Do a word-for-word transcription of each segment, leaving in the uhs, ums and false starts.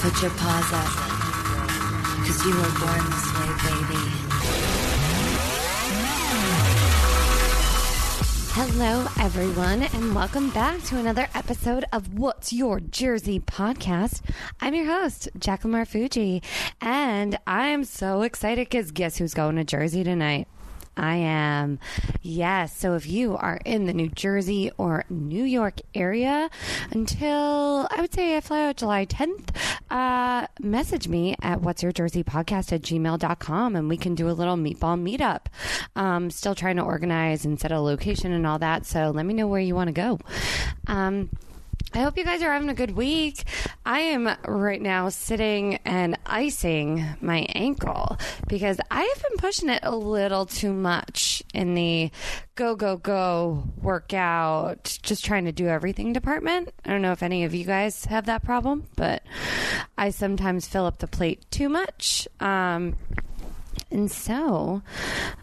Put your paws up, cause you were born this way, baby. Hello, everyone, and welcome back to another episode of What's Your Jersey podcast. I'm your host, Jack Lamar Fuji, and I'm so excited because guess who's going to Jersey tonight? I am. Yes. So if you are in the New Jersey or New York area until, I would say, I fly out July tenth, uh, message me at what's your Jersey podcast at gmail dot com and we can do a little meatball meetup. Um, still trying to organize and set a location and all that. So let me know where you want to go. Um, I hope you guys are having a good week. I am right now sitting and icing my ankle because I have been pushing it a little too much in the go, go, go workout, just trying to do everything department. I don't know if any of you guys have that problem, but I sometimes fill up the plate too much. Um, and so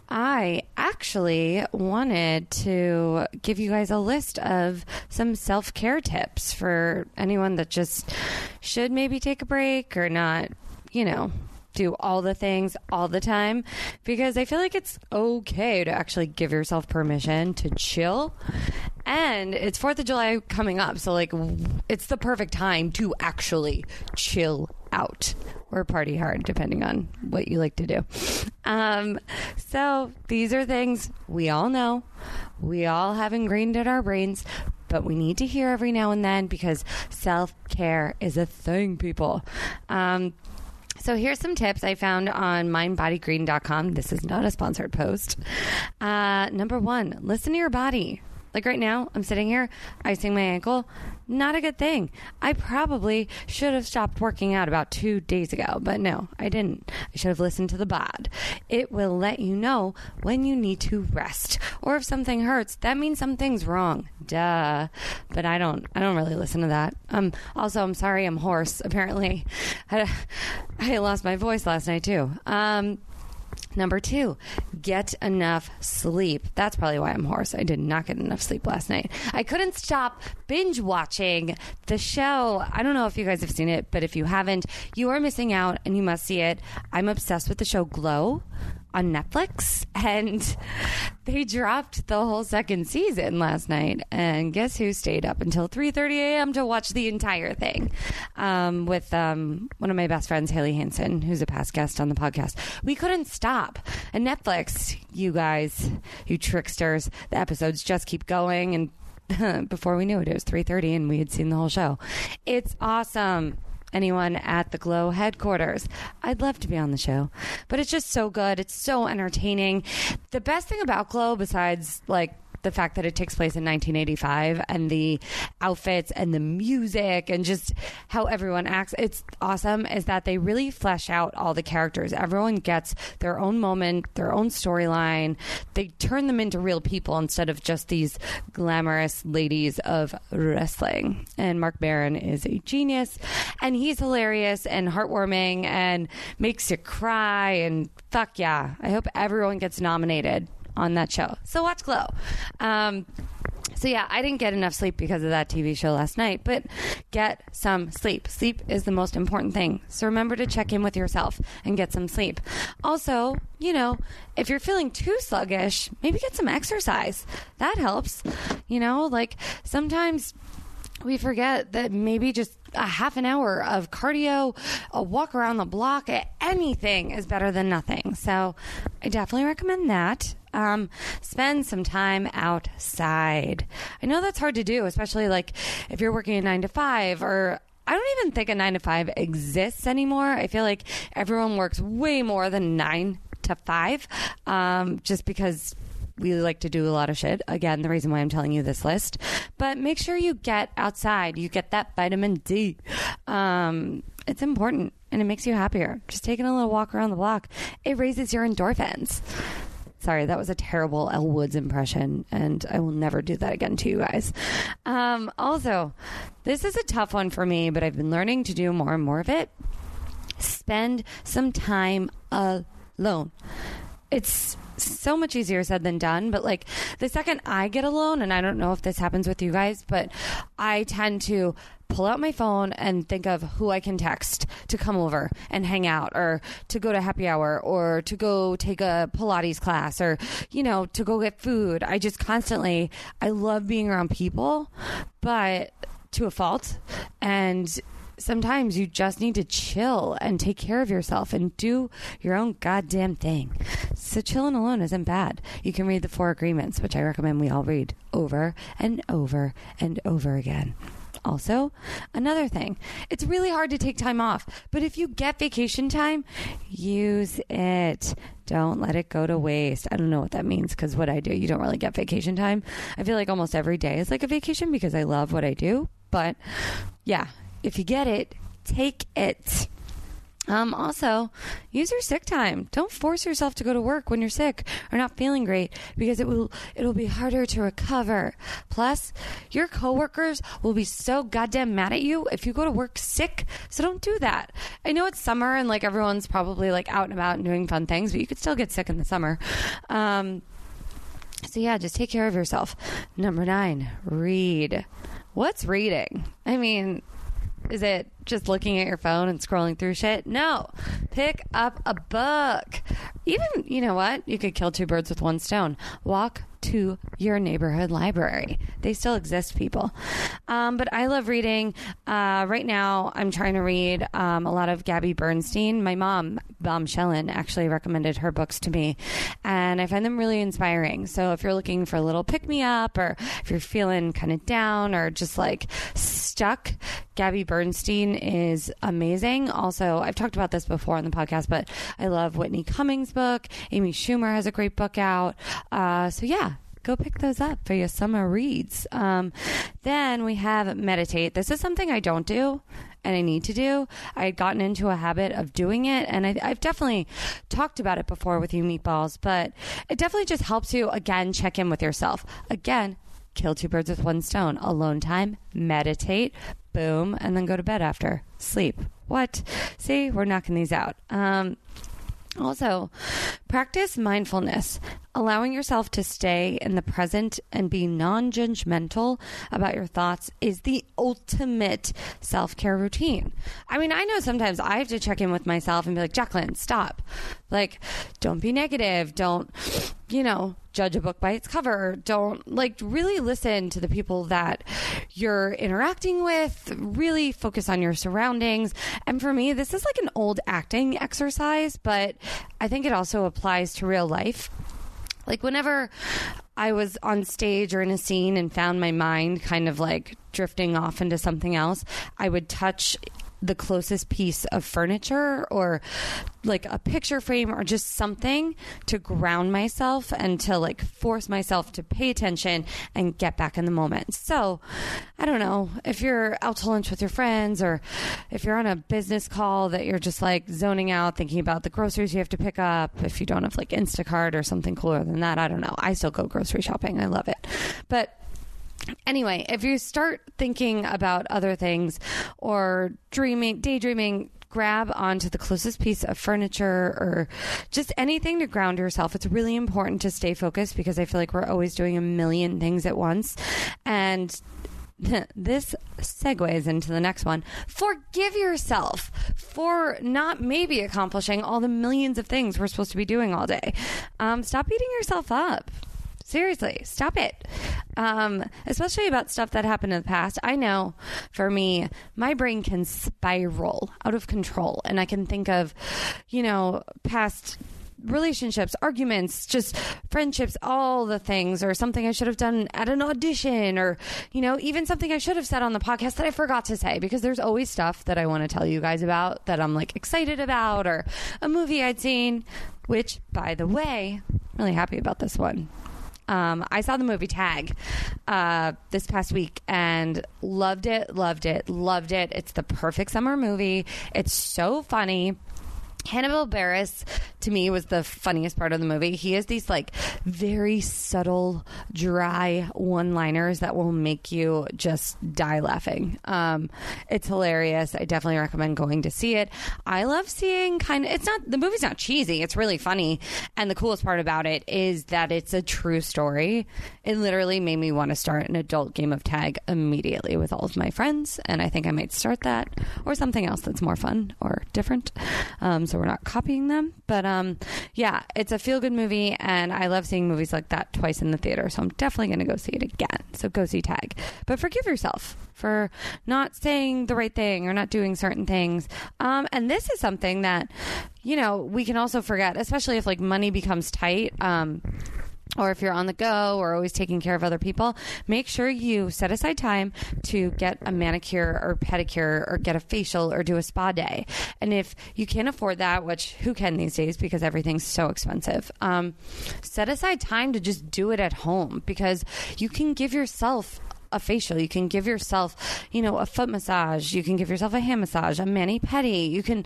I actually wanted to give you guys a list of some self-care tips for anyone that just should maybe take a break or not, you know, do all the things all the time, because I feel like it's okay to actually give yourself permission to chill. And it's fourth of July coming up, so like it's the perfect time to actually chill out or party hard, depending on what you like to do. Um, so these are things we all know, we all have ingrained in our brains, but we need to hear every now and then because self-care is a thing, people. Um, So here's some tips I found on mind body green dot com. This is not a sponsored post. Uh, number one, listen to your body. Like right now, I'm sitting here icing my ankle. Not a good thing. I probably should have stopped working out about two days ago, but no, I didn't. I should have listened to the bod. It will let you know when you need to rest, or if something hurts, that means something's wrong. Duh. But I don't. I don't really listen to that. Um. Also, I'm sorry. I'm hoarse. Apparently, I, I lost my voice last night too. Um. Number two, get enough sleep. That's probably why I'm hoarse. I did not get enough sleep last night. I couldn't stop binge watching the show. I don't know if you guys have seen it, but if you haven't, you are missing out and you must see it. I'm obsessed with the show Glow on Netflix, and they dropped the whole second season last night, and guess who stayed up until three thirty a.m. to watch the entire thing, um, with um, one of my best friends, Haley Hansen, who's a past guest on the podcast. We couldn't stop. And Netflix, you guys, you tricksters, the episodes just keep going, and before we knew it, it was three thirty and we had seen the whole show. It's awesome. Anyone at the Glow headquarters, I'd love to be on the show, but it's just so good. It's so entertaining. The best thing about Glow, besides like the fact that it takes place in nineteen eighty-five and the outfits and the music and just how everyone acts, it's awesome, is that they really flesh out all the characters. Everyone gets their own moment, their own storyline. They turn them into real people instead of just these glamorous ladies of wrestling. And Mark Barron is a genius, and he's hilarious and heartwarming and makes you cry, and fuck yeah, I hope everyone gets nominated on that show. So watch Glow. Um, so yeah, I didn't get enough sleep because of that T V show last night, but get some sleep. Sleep is the most important thing. So remember to check in with yourself and get some sleep. Also, you know, if you're feeling too sluggish, maybe get some exercise. That helps. You know, like sometimes we forget that maybe just a half an hour of cardio, a walk around the block, anything is better than nothing. So I definitely recommend that. Um, spend some time outside. I know that's hard to do, especially like if you're working a nine to five, or I don't even think a nine to five exists anymore. I feel like everyone works way more than nine to five, um, just because we like to do a lot of shit. Again, the reason why I'm telling you this list, but make sure you get outside, you get that vitamin D. Um, it's important and it makes you happier. Just taking a little walk around the block. It raises your endorphins. Sorry, that was a terrible Elle Woods impression, and I will never do that again to you guys. Um, also, this is a tough one for me, but I've been learning to do more and more of it. Spend some time alone. it's so much easier said than done, but like the second I get alone, and I don't know if this happens with you guys, but I tend to pull out my phone and think of who I can text to come over and hang out, or to go to happy hour, or to go take a Pilates class, or, you know, to go get food. I just constantly, I love being around people, but to a fault. And sometimes you just need to chill and take care of yourself and do your own goddamn thing. So chilling alone isn't bad. You can read the Four Agreements, which I recommend we all read over and over and over again. Also, another thing, it's really hard to take time off, but if you get vacation time, use it. Don't let it go to waste. I don't know what that means, because what I do, you don't really get vacation time. I feel like almost every day is like a vacation because I love what I do. But yeah, if you get it, take it. Um, also, use your sick time. Don't force yourself to go to work when you're sick or not feeling great, because it will it'll be harder to recover. Plus, your coworkers will be so goddamn mad at you if you go to work sick. So don't do that. I know it's summer and like everyone's probably like out and about and doing fun things, but you could still get sick in the summer. Um, so yeah, just take care of yourself. Number nine, read. What's reading? I mean, is it just looking at your phone and scrolling through shit? No. Pick up a book. Even, you know what? You could kill two birds with one stone. Walk to your neighborhood library. They still exist, people. Um, but I love reading. Uh, right now, I'm trying to read um, a lot of Gabby Bernstein. My mom, Mom Shellen, actually recommended her books to me, and I find them really inspiring. So if you're looking for a little pick-me-up, or if you're feeling kind of down or just like stuck, Gabby Bernstein is amazing. Also, I've talked about this before on the podcast, but I love Whitney Cummings' book. Amy Schumer has a great book out. Uh, so yeah, go pick those up for your summer reads. Um, then we have meditate. This is something I don't do, and I need to do. I had gotten into a habit of doing it, and I, I've definitely talked about it before with you meatballs, but it definitely just helps you, again, check in with yourself. Again, kill two birds with one stone. Alone time, meditate, boom, and then go to bed after. Sleep. What? See, we're knocking these out. Um, also, practice mindfulness, allowing yourself to stay in the present and be non-judgmental about your thoughts is the ultimate self-care routine. I mean, I know sometimes I have to check in with myself and be like, Jacqueline, stop. Like, don't be negative. Don't, you know, judge a book by its cover. Don't, like, really listen to the people that you're interacting with. Really focus on your surroundings. And for me, this is like an old acting exercise, but I think it also applies to real life. Like, whenever I was on stage or in a scene and found my mind kind of like drifting off into something else, I would touch the closest piece of furniture or like a picture frame or just something to ground myself and to like force myself to pay attention and get back in the moment. So I don't know, if you're out to lunch with your friends, or if you're on a business call that you're just like zoning out, thinking about the groceries you have to pick up, if you don't have like Instacart or something cooler than that, I don't know. I still go grocery shopping. I love it. But anyway, if you start thinking about other things or dreaming, daydreaming, grab onto the closest piece of furniture or just anything to ground yourself. It's really important to stay focused, because I feel like we're always doing a million things at once. And this segues into the next one. Forgive yourself for not maybe accomplishing all the millions of things we're supposed to be doing all day. Um, stop beating yourself up. Seriously, stop it. Um, especially about stuff that happened in the past. I know for me, my brain can spiral out of control, and I can think of, you know, past relationships, arguments, just friendships, all the things, or something I should have done at an audition, or, you know, even something I should have said on the podcast that I forgot to say, because there's always stuff that I want to tell you guys about that I'm like excited about, or a movie I'd seen, which, by the way, I'm really happy about this one. Um, I saw the movie Tag uh, this past week and loved it, loved it, loved it. It's the perfect summer movie. It's so funny. Hannibal Buress, to me, was the funniest part of the movie. He has these, like, very subtle, dry one-liners that will make you just die laughing. Um, it's hilarious. I definitely recommend going to see it. I love seeing kind of... It's not... The movie's not cheesy. It's really funny. And the coolest part about it is that it's a true story. It literally made me want to start an adult game of tag immediately with all of my friends. And I think I might start that or something else that's more fun or different. Um, so we're not copying them, but um yeah, it's a feel-good movie, and I love seeing movies like that twice in the theater, so I'm definitely going to go see it again. So go see Tag, but forgive yourself for not saying the right thing or not doing certain things, um and this is something that, you know, we can also forget, especially if, like, money becomes tight, um or if you're on the go or always taking care of other people. Make sure you set aside time to get a manicure or pedicure or get a facial or do a spa day. And if you can't afford that, which who can these days because everything's so expensive, um, set aside time to just do it at home, because you can give yourself a facial, you can give yourself, you know, a foot massage, you can give yourself a hand massage, a mani-pedi, you can,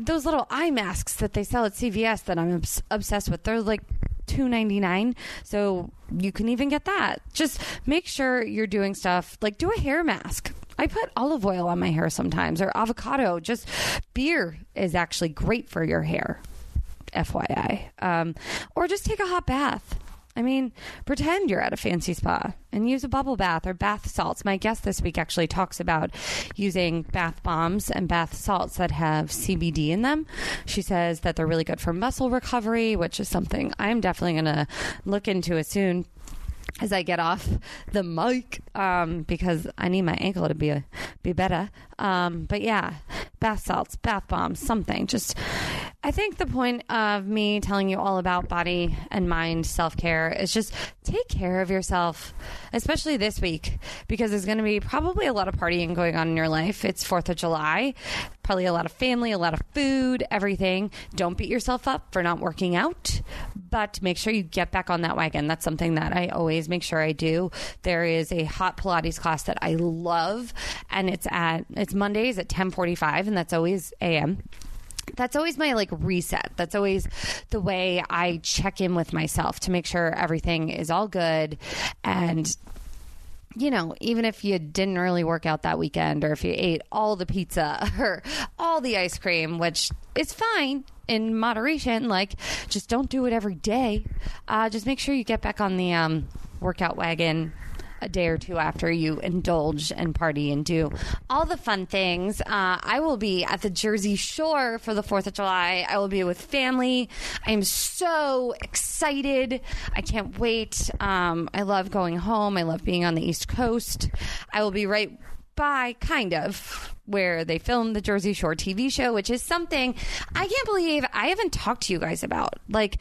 those little eye masks that they sell at C V S that I'm obs- obsessed with, they're like two ninety-nine, so you can even get that. Just make sure you're doing stuff like do a hair mask. I put olive oil on my hair sometimes, or avocado. Just beer is actually great for your hair, F Y I. Um, or just take a hot bath. I mean, pretend you're at a fancy spa and use a bubble bath or bath salts. My guest this week actually talks about using bath bombs and bath salts that have C B D in them. She says that they're really good for muscle recovery, which is something I'm definitely going to look into as soon as I get off the mic, um, because I need my ankle to be a, be better. Um, but yeah, bath salts, bath bombs, something. Just, I think the point of me telling you all about body and mind self-care is just take care of yourself, especially this week, because there's going to be probably a lot of partying going on in your life. It's fourth of July, probably a lot of family, a lot of food, everything. Don't beat yourself up for not working out, but make sure you get back on that wagon. That's something that I always make sure I do. There is a hot Pilates class that I love, and it's at it's Mondays at ten forty-five, and that's always a m. That's always my, like, reset. That's always the way I check in with myself to make sure everything is all good. And, you know, even if you didn't really work out that weekend, or if you ate all the pizza or all the ice cream, which is fine in moderation, like, just don't do it every day. Uh, just make sure you get back on the um, workout wagon a day or two after you indulge and party and do all the fun things. Uh, I will be at the Jersey Shore for the fourth of July. I will be with family. I am so excited. I can't wait. Um, I love going home. I love being on the East Coast. I will be right by, kind of, where they filmed the Jersey Shore T V show, which is something I can't believe I haven't talked to you guys about. Like,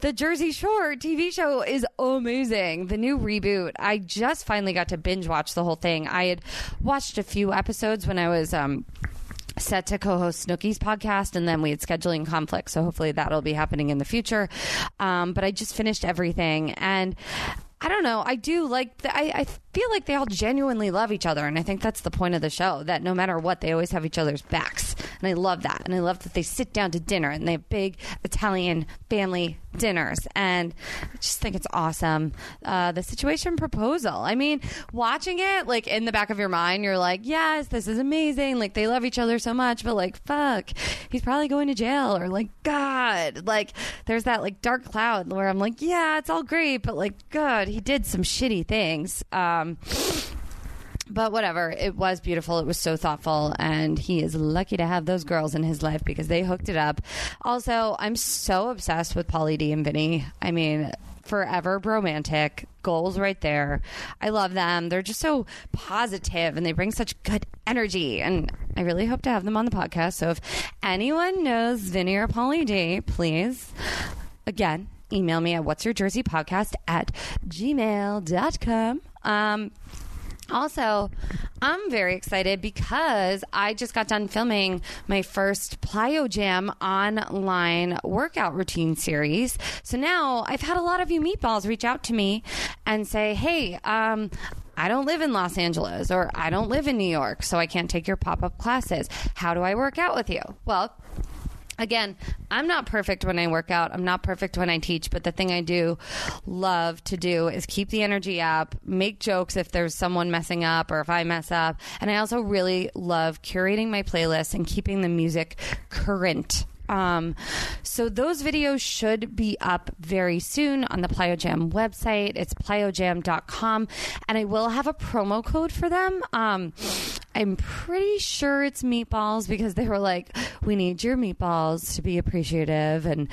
the Jersey Shore T V show is amazing. The new reboot. I just finally got to binge watch the whole thing. I had watched a few episodes when I was um, set to co-host Snooki's podcast, and then we had scheduling conflicts, so hopefully that'll be happening in the future. Um, but I just finished everything, and I don't know. I do like, the, I, I feel like they all genuinely love each other. And I think that's the point of the show, that no matter what, they always have each other's backs. And I love that. And I love that they sit down to dinner and they have big Italian family dinners. And I just think it's awesome. Uh, the Situation Proposal. I mean, watching it, like, in the back of your mind, you're like, yes, this is amazing. Like, they love each other so much, but, like, fuck, he's probably going to jail. Or, like, God, like, there's that, like, dark cloud where I'm like, yeah, it's all great, but, like, God, he did some shitty things, um, but whatever. It was beautiful. It was so thoughtful, and he is lucky to have those girls in his life because they hooked it up. Also, I'm so obsessed with Pauly D and Vinny. I mean, forever bromantic goals right there. I love them. They're just so positive, and they bring such good energy, and I really hope to have them on the podcast. So if anyone knows Vinny or Pauly D, please, again, email me at what's your jersey podcast at gmail dot com. Um, also, I'm very excited because I just got done filming my first PlyoJam online workout routine series. So now I've had a lot of you meatballs reach out to me and say, hey, um, I don't live in Los Angeles, or I don't live in New York, so I can't take your pop-up classes. How do I work out with you? Well, Again, I'm not perfect when I work out. I'm not perfect when I teach. But the thing I do love to do is keep the energy up, make jokes if there's someone messing up or if I mess up. And I also really love curating my playlist and keeping the music current. Um, so those videos should be up very soon on the PlyoJam website. It's Plyo Jam dot com, and I will have a promo code for them. Um, I'm pretty sure it's meatballs because they were like, we need your meatballs to be appreciative and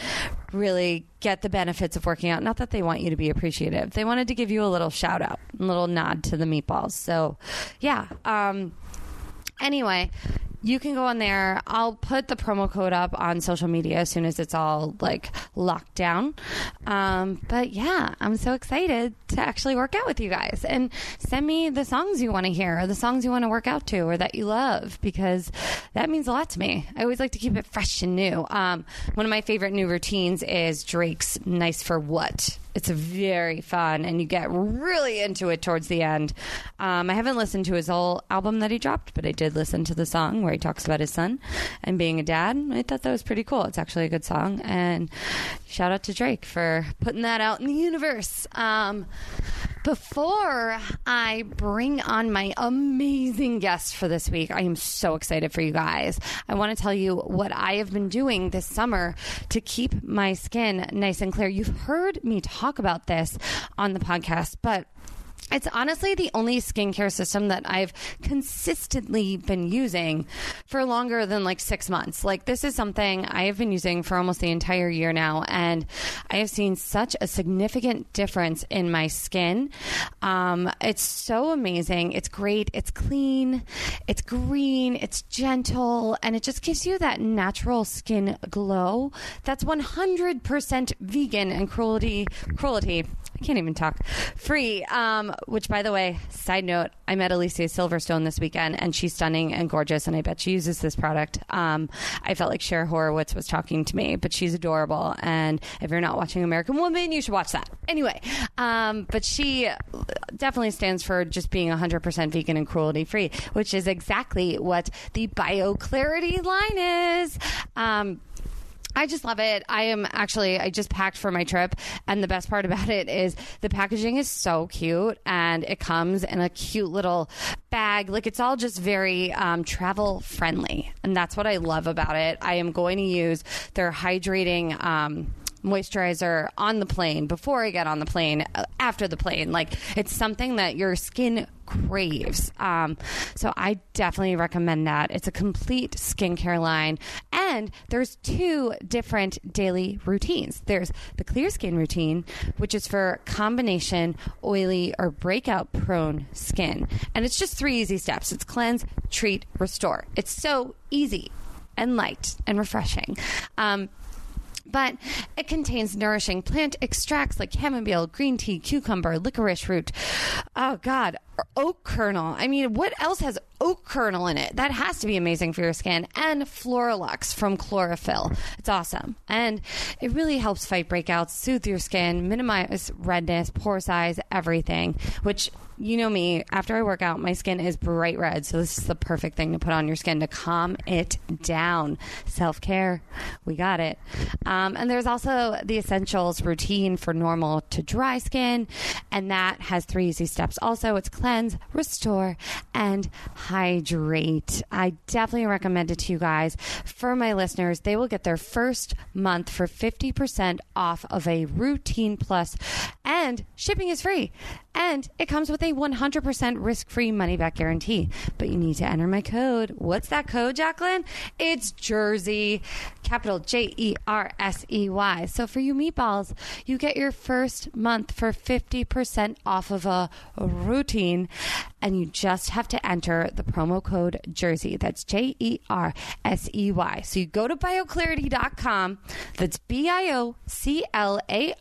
really get the benefits of working out. Not that they want you to be appreciative. They wanted to give you a little shout out, a little nod to the meatballs. So yeah. Um, anyway, you can go on there. I'll put the promo code up on social media as soon as it's all like locked down. Um, but yeah, I'm so excited to actually work out with you guys. And send me the songs you want to hear or the songs you want to work out to or that you love, because that means a lot to me. I always like to keep it fresh and new. Um, one of my favorite new routines is Drake's Nice for What. It's very fun, and you get really into it towards the end. Um, I haven't listened to his whole album that he dropped, but I did listen to the song where he talks about his son and being a dad. I thought that was pretty cool. It's actually a good song, and shout out to Drake for putting that out in the universe. Um, before I bring on my amazing guest for this week, I am so excited for you guys. I want to tell you what I have been doing this summer to keep my skin nice and clear. You've heard me talk talk about this on the podcast, but it's honestly the only skincare system that I've consistently been using for longer than like six months. Like, this is something I have been using for almost the entire year now, and I have seen such a significant difference in my skin. Um, it's so amazing. It's great. It's clean. It's green. It's gentle. And it just gives you that natural skin glow that's one hundred percent vegan and cruelty, cruelty. I can't even talk. Free. Um, which, by the way, side note, I met Alicia Silverstone this weekend, and she's stunning and gorgeous, and I bet she uses this product. Um, I felt like Cher Horowitz was talking to me, but she's adorable. And if you're not watching American Woman, you should watch that. Anyway, um, but she definitely stands for just being one hundred percent vegan and cruelty-free, which is exactly what the BioClarity line is. Um I just love it. I am actually, I just packed for my trip, and the best part about it is the packaging is so cute, and it comes in a cute little bag. Like, it's all just very um, travel friendly, and that's what I love about it. I am going to use their hydrating um, moisturizer on the plane, before I get on the plane, after the plane. Like, it's something that your skin craves. Um, so I definitely recommend that. It's a complete skincare line, and there's two different daily routines. There's the clear skin routine, which is for combination oily or breakout prone skin. And it's just three easy steps. It's cleanse, treat, restore. It's so easy and light and refreshing. Um, But it contains nourishing plant extracts like chamomile, green tea, cucumber, licorice root. Oh, God. Oak kernel. I mean, what else has oak kernel in it? That has to be amazing for your skin. And Floralux from chlorophyll. It's awesome. And it really helps fight breakouts, soothe your skin, minimize redness, pore size, everything. Which, you know me, after I work out, my skin is bright red. So this is the perfect thing to put on your skin to calm it down. Self-care. We got it. Um, and there's also the essentials routine for normal to dry skin. And that has three easy steps. Also, it's clean. Cleanse, restore, and hydrate. I definitely recommend it to you guys. For my listeners, they will get their first month for fifty percent off of a routine plus, and shipping is free. And it comes with a one hundred percent risk-free money-back guarantee. But you need to enter my code. What's that code, Jacqueline? It's Jersey, capital J E R S E Y. So for you meatballs, you get your first month for fifty percent off of a routine, and you just have to enter the promo code Jersey. That's J E R S E Y. So you go to bio clarity dot com. That's B I O C L A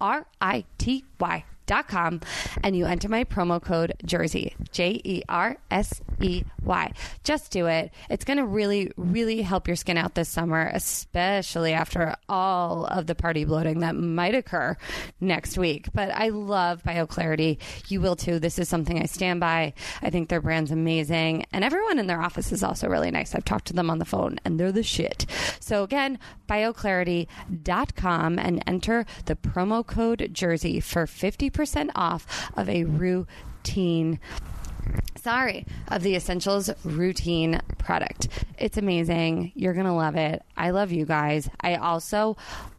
R I T Y dot com, and you enter my promo code Jersey, J E R S E Y. Just do it. It's going to really, really help your skin out this summer, especially after all of the party bloating that might occur next week. But I love BioClarity. You will too. This is something I stand by. I think their brand's amazing. And everyone in their office is also really nice. I've talked to them on the phone and they're the shit. So again, bio clarity dot com and enter the promo code Jersey for fifty percent off of a routine Sorry, of the Essentials Routine product. It's amazing. You're going to love it. I love you guys. I also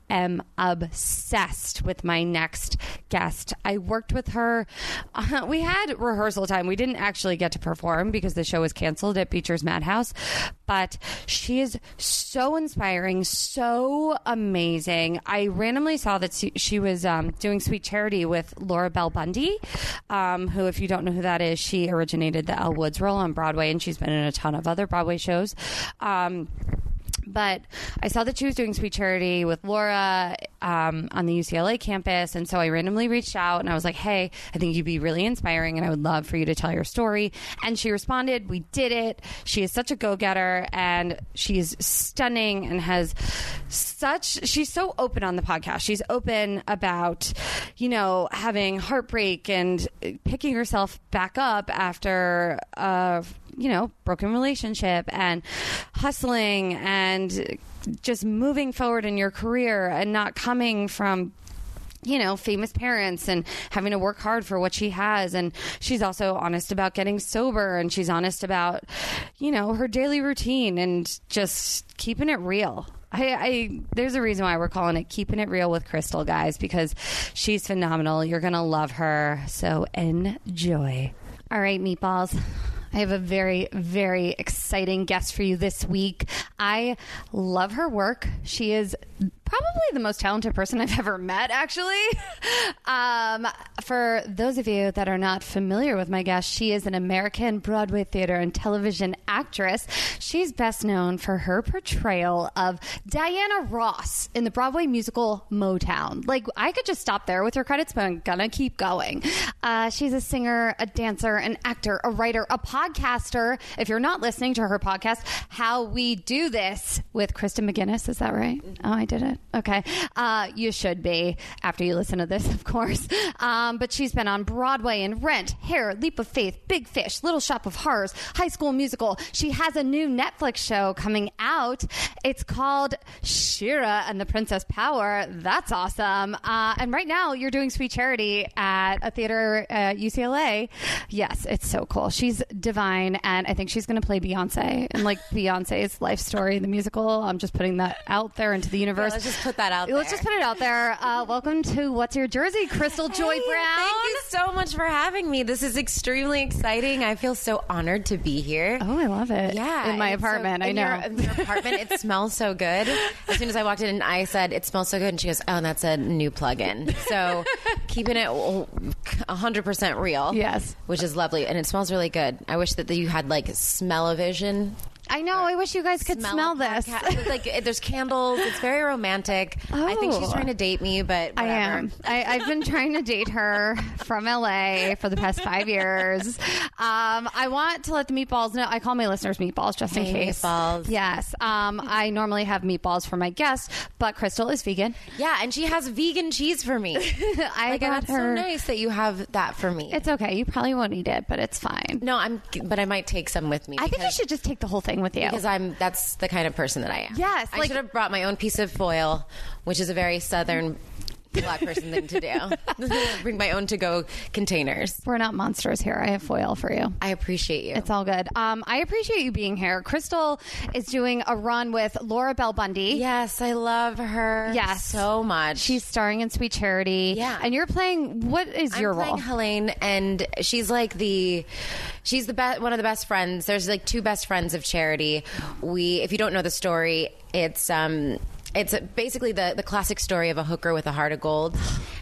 am obsessed with my next guest. I worked with her. Uh, we had rehearsal time. We didn't actually get to perform because the show was canceled at Beecher's Madhouse. But she is so inspiring, so amazing. I randomly saw that she was um, doing Sweet Charity with Laura Bell Bundy, um, who, if you don't know who that is, she originated the Elle Woods role on Broadway, and she's been in a ton of other Broadway shows. Um, but I saw that she was doing Sweet Charity with Laura um, on the U C L A campus, and so I randomly reached out, and I was like, hey, I think you'd be really inspiring, and I would love for you to tell your story. And she responded. We did it. She is such a go-getter, and she is stunning and has such... She's so open on the podcast. She's open about, you know, having heartbreak and picking herself back up after... Uh, you know, broken relationship and hustling and just moving forward in your career and not coming from, you know, famous parents and having to work hard for what she has. And she's also honest about getting sober, and she's honest about, you know, her daily routine and just keeping it real. I, I there's a reason why we're calling it Keeping It Real with Crystal, guys, because she's phenomenal. You're going to love her. So enjoy. All right, meatballs. I have a very, very exciting guest for you this week. I love her work. She is probably the most talented person I've ever met, actually. Um, for those of you that are not familiar with my guest, she is an American Broadway theater and television actress. She's best known for her portrayal of Diana Ross in the Broadway musical Motown. Like, I could just stop there with her credits, but I'm gonna keep going. Uh, she's a singer, a dancer, an actor, a writer, a podcaster. If you're not listening to her podcast, How We Do This with Kristen McGinnis, is that right? Oh, I did it. Okay. Uh, you should be after you listen to this, of course. Um, but she's been on Broadway in Rent, Hair, Leap of Faith, Big Fish, Little Shop of Horrors, High School Musical. She has a new Netflix show coming out. It's called She-Ra and the Princess Power. That's awesome. Uh, and right now you're doing Sweet Charity at a theater at U C L A. Yes, it's so cool. She's divine. And I think she's going to play Beyonce and like Beyonce's life story, the musical. I'm just putting that out there into the universe. Let's just put that out there. Let's just put it out there. Uh, welcome to What's Your Jersey, Crystal Joy hey, Brown. Thank you so much for having me. This is extremely exciting. I feel so honored to be here. Oh, I love it. Yeah. In my apartment. So, I in know. Your, in your apartment. It smells so good. As soon as I walked in, I said, it smells so good. And she goes, oh, that's a new plug-in. So keeping it one hundred percent real. Yes. Which is lovely. And it smells really good. I wish that you had like smell-o-vision. I know. I wish you guys could smell, smell this. Like, there's candles. It's very romantic. Oh. I think she's trying to date me, but whatever. I am. I, I've been trying to date her from L A for the past five years. Um, I want to let the meatballs know. I call my listeners meatballs just hey, in case. Meatballs. Yes. Um, I normally have meatballs for my guests, but Crystal is vegan. Yeah, and she has vegan cheese for me. I like, got that's her. So nice that you have that for me. It's okay. You probably won't eat it, but it's fine. No, I'm. But I might take some with me. I think you should just take the whole thing with you, because I'm that's the kind of person that I am. Yes, I like, should have brought my own piece of foil, which is a very southern black person thing to do. Bring my own to-go containers. We're not monsters here. I have foil for you. I appreciate you. It's all good. Um, I appreciate you being here. Crystal is doing a run with Laura Bell Bundy. Yes, I love her. Yes, so much. She's starring in Sweet Charity. Yeah, and you're playing. What is I'm your role? I'm playing Helene, and she's like the she's the best one of the best friends. There's like two best friends of Charity. We, if you don't know the story, it's um. It's basically the, the classic story of a hooker with a heart of gold.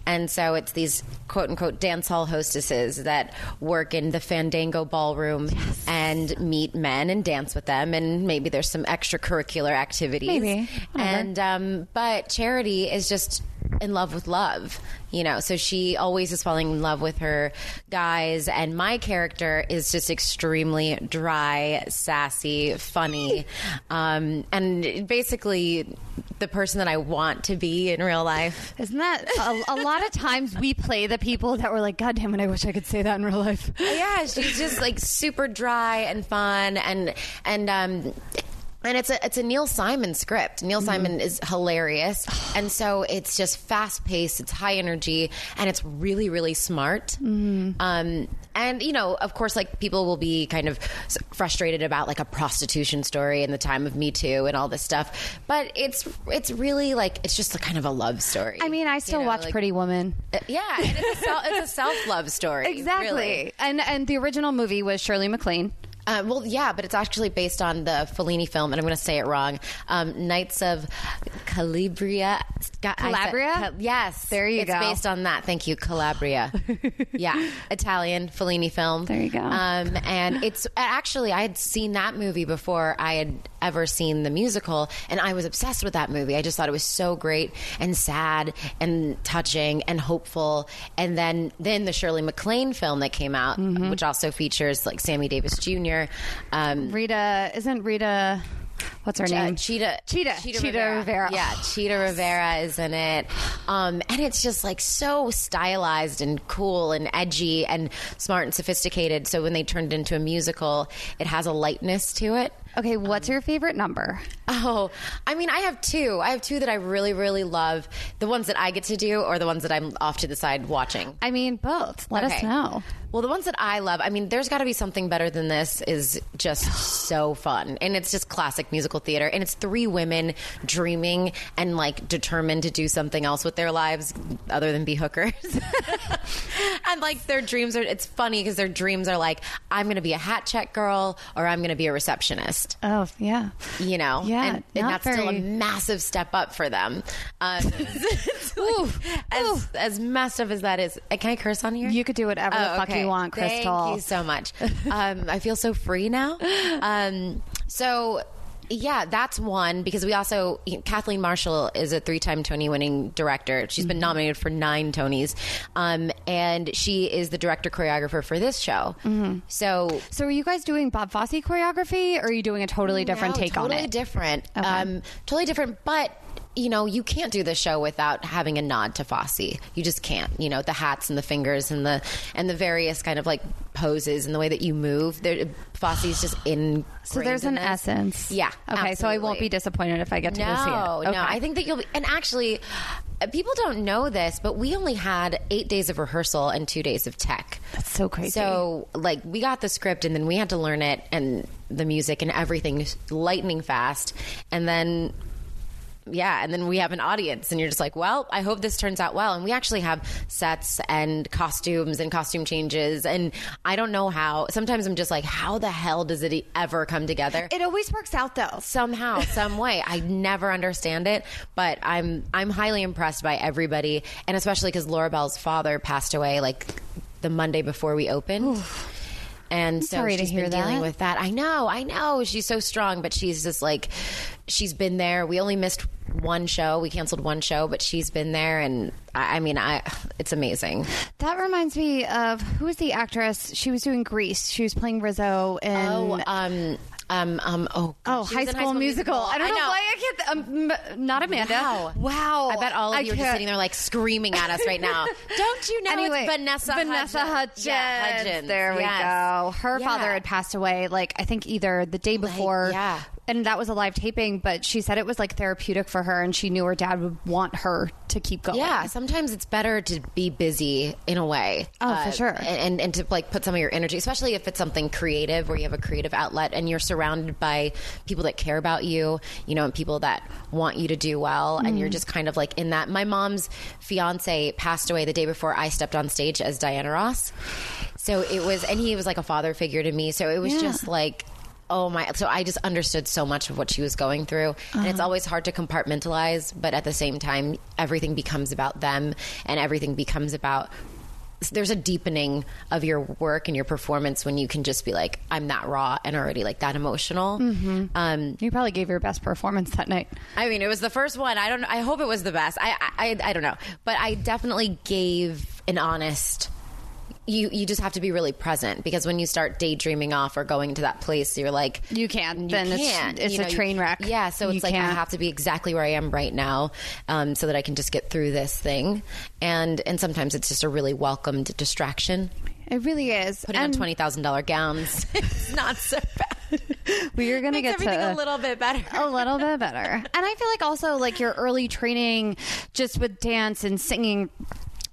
And so it's these quote-unquote dance hall hostesses that work in the Fandango ballroom yes. and meet men and dance with them. And maybe there's some extracurricular activities. Maybe. Whatever. And um, but Charity is just in love with love, you know, so she always is falling in love with her guys, and my character is just extremely dry, sassy, funny, um, and basically the person that I want to be in real life. Isn't that a, a lot of times we play the people that were like, God damn it, I wish I could say that in real life. Yeah, she's just like super dry and fun, and and um And it's a it's a Neil Simon script. Neil mm-hmm. Simon is hilarious, and so it's just fast paced. It's high energy, and it's really really smart. Mm-hmm. Um, and you know, of course, like people will be kind of frustrated about like a prostitution story in the time of Me Too and all this stuff, but it's it's really like it's just a kind of a love story. I mean, I still you know, watch like, Pretty Woman. Uh, yeah, and it's a self, it's a self love story. Exactly. Really. And and the original movie was Shirley MacLaine. Uh, well, yeah, but it's actually based on the Fellini film, and I'm going to say it wrong. Um, Knights of Calabria. Calabria? Said, Cal- yes. There you it's go. It's based on that. Thank you, Calabria. Yeah. Italian Fellini film. There you go. Um, and it's actually, I had seen that movie before I had ever seen the musical, and I was obsessed with that movie. I just thought it was so great and sad and touching and hopeful. And then, then the Shirley MacLaine film that came out, mm-hmm. which also features like Sammy Davis Junior Um, Rita, isn't Rita, what's her Ch- name? Cheetah. Cheetah. Cheetah, Cheetah Rivera. Rivera. Yeah, oh, Cheetah yes. Rivera is in it. Um, and it's just like so stylized and cool and edgy and smart and sophisticated. So when they turned into a musical, it has a lightness to it. Okay, what's um, your favorite number? Oh, I mean, I have two. I have two that I really, really love. The ones that I get to do or the ones that I'm off to the side watching? I mean, both. Let okay. us know. Well, the ones that I love, I mean, There's Got to Be Something Better Than This is just so fun. And it's just classic musical theater. And it's three women dreaming and, like, determined to do something else with their lives other than be hookers. And, like, their dreams are, it's funny because their dreams are, like, I'm going to be a hat check girl or I'm going to be a receptionist. Oh, yeah. You know? Yeah. And, and that's very... still a massive step up for them. Um, like, ooh, as, ooh. as messed up as that is. Can I curse on here? You could do whatever oh, the fuck okay. you want, Crystal. Thank you so much. um, I feel so free now. Um, so... Yeah, that's one, because we also, Kathleen Marshall is a three-time Tony-winning director. She's been nominated for nine Tonys, um, and she is the director-choreographer for this show. Mm-hmm. So so are you guys doing Bob Fosse choreography, or are you doing a totally different no, take totally on it? Different, okay. um, totally different, but... You know, you can't do the show without having a nod to Fosse. You just can't. You know, the hats and the fingers and the and the various kind of like poses and the way that you move. There, Fosse's just in. So there's an this. essence. Yeah. Okay. Absolutely. So I won't be disappointed if I get to no, go see it. Okay. No, I think that you'll be. And actually, people don't know this, but we only had eight days of rehearsal and two days of tech. That's so crazy. So like we got the script and then we had to learn it and the music and everything lightning fast, and then. Yeah, and then we have an audience, and you're just like, well, I hope this turns out well. And we actually have sets and costumes and costume changes, and I don't know how. Sometimes I'm just like, how the hell does it ever come together? It always works out, though. Somehow, some way. I never understand it, but I'm I'm highly impressed by everybody, and especially because Laura Bell's father passed away, like, the Monday before we opened. Oof. And I'm so sorry she's to hear been dealing that. with that. I know, I know. She's so strong, but she's just like, she's been there. We only missed one show. We canceled one show, but she's been there. And I, I mean, I it's amazing. That reminds me of, who was the actress? She was doing Grease. She was playing Rizzo in... Oh, um... Um, um, oh, oh high, school high School Musical. musical. I don't I know. know why I can't... Th- um, not Amanda. Wow. wow. I bet all of I you can't. are just sitting there, like, screaming at us right now. Don't you know anyway, it's Vanessa Vanessa Hudgens. Hudgens. Yeah, Hudgens. There we yes. go. Her yeah. father had passed away, like, I think either the day before... Like, yeah. And that was a live taping, but she said it was like therapeutic for her, and she knew her dad would want her to keep going. Yeah, sometimes it's better to be busy in a way. Oh, uh, for sure. And and to like put some of your energy, especially if it's something creative where you have a creative outlet and you're surrounded by people that care about you, you know, and people that want you to do well, mm. and you're just kind of like in that. My mom's fiance passed away the day before I stepped on stage as Diana Ross. So it was, and he was like a father figure to me. So it was yeah. just like... Oh my, so I just understood so much of what she was going through. Uh-huh. And it's always hard to compartmentalize, but at the same time, everything becomes about them and everything becomes about there's a deepening of your work and your performance when you can just be like, I'm that raw and already like that emotional. Mm-hmm. Um, you probably gave your best performance that night. I mean, it was the first one. I don't know. I hope it was the best. I, I, I don't know. But I definitely gave an honest... You you just have to be really present, because when you start daydreaming off or going to that place, you're like... You can't. You then can't. It's, it's you know, a train wreck. You, yeah, so it's you like can't. I have to be exactly where I am right now um, so that I can just get through this thing. And and sometimes it's just a really welcomed distraction. It really is. Putting and on twenty thousand dollars gowns, it's not so bad. We are going to get to everything a little bit better. A little bit better. And I feel like also like your early training just with dance and singing...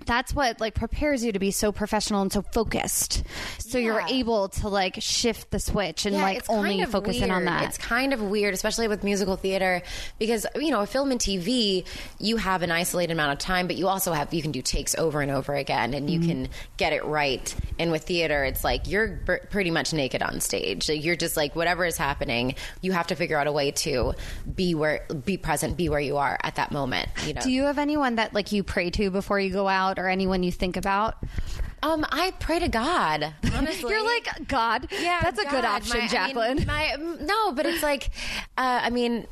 That's what like prepares you to be so professional and so focused. So yeah. you're able to like shift the switch and yeah, like only kind of focus weird. in on that. It's kind of weird, especially with musical theater, because you know, film and T V, you have an isolated amount of time, but you also have, you can do takes over and over again, and mm-hmm. you can get it right. And with theater, it's like you're b- pretty much naked on stage. Like, you're just like whatever is happening, you have to figure out a way to be where, be present, be where you are at that moment. You know? Do you have anyone that like you pray to before you go out? Or anyone you think about? Um, I pray to God, honestly. You're like, God? Yeah, that's God, a good option, my, Jacqueline. I mean, my, no, but it's like, uh, I mean...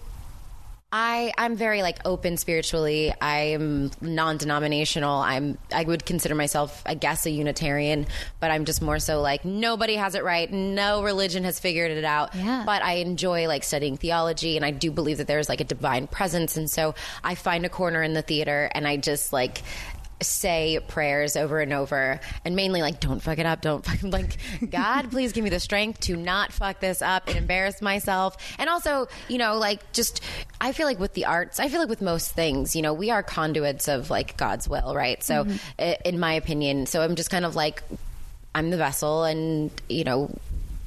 I, I'm very like open spiritually. I'm non-denominational. I'm I would consider myself, I guess, a Unitarian, but I'm just more so like nobody has it right. No religion has figured it out. Yeah. But I enjoy like studying theology, and I do believe that there's like a divine presence, and so I find a corner in the theater and I just like say prayers over and over, and mainly like don't fuck it up, don't fuck, like God please give me the strength to not fuck this up and embarrass myself. And also, you know, like just I feel like with the arts, I feel like with most things, you know, we are conduits of like God's will, right? So mm-hmm. in my opinion, so I'm just kind of like I'm the vessel, and you know,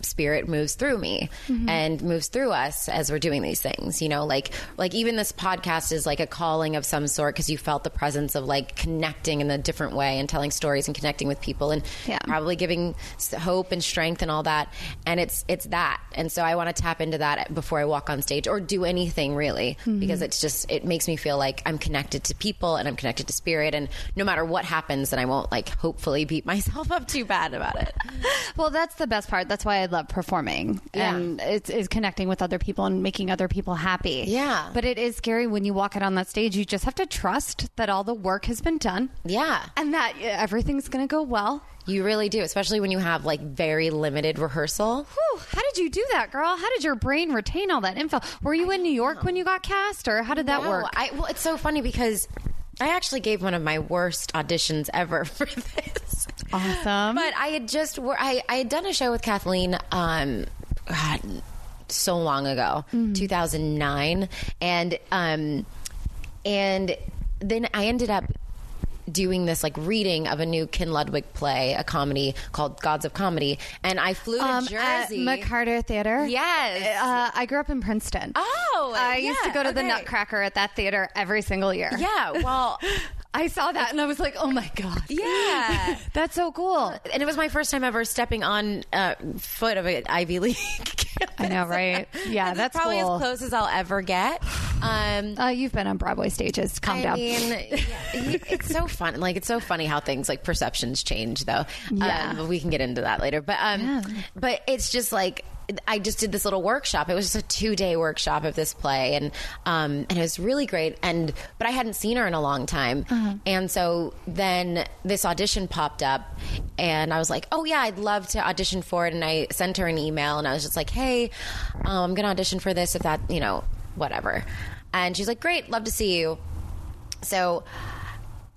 Spirit moves through me mm-hmm. and moves through us as we're doing these things, you know, like like even this podcast is like a calling of some sort, because you felt the presence of like connecting in a different way and telling stories and connecting with people and yeah. probably giving hope and strength and all that, and it's it's that, and so I want to tap into that before I walk on stage or do anything really mm-hmm. because it's just, it makes me feel like I'm connected to people and I'm connected to Spirit, and no matter what happens, then I won't like hopefully beat myself up too bad about it. Well, that's the best part. That's why I love performing yeah. and it's, it's connecting with other people and making other people happy. Yeah. But it is scary when you walk out on that stage. You just have to trust that all the work has been done. Yeah. And that everything's going to go well. You really do, especially when you have like very limited rehearsal. Whew, how did you do that, girl? How did your brain retain all that info? Were you I in New York know. when you got cast, or how did that no, work? I, well, it's so funny because I actually gave one of my worst auditions ever for this. Awesome. But I had just, I, I had done a show with Kathleen um, God, so long ago, mm-hmm. two thousand nine. And, um, and then I ended up doing this like reading of a new Ken Ludwig play, a comedy called Gods of Comedy, and I flew to um, Jersey at McCarter Theater. Yes, uh, I grew up in Princeton. Oh, I yeah, used to go to okay. the Nutcracker at that theater every single year. Yeah, well, I saw that and I was like, oh my god, yeah, that's so cool. And it was my first time ever stepping on uh, foot of an Ivy League. I know, right? Yeah, and that's, that's probably cool. as close as I'll ever get. Um, uh, you've been on Broadway stages. Calm I down. I mean, yeah, it's so fun. Like, it's so funny how things like perceptions change, though. Yeah, um, we can get into that later. But um, yeah. but it's just like I just did this little workshop. It was just a two day workshop of this play, and um, and it was really great. And but I hadn't seen her in a long time, uh-huh. and so then this audition popped up, and I was like, oh yeah, I'd love to audition for it. And I sent her an email, and I was just like, hey, um, I'm gonna audition for this. If that, you know, whatever. And she's like, great, love to see you. So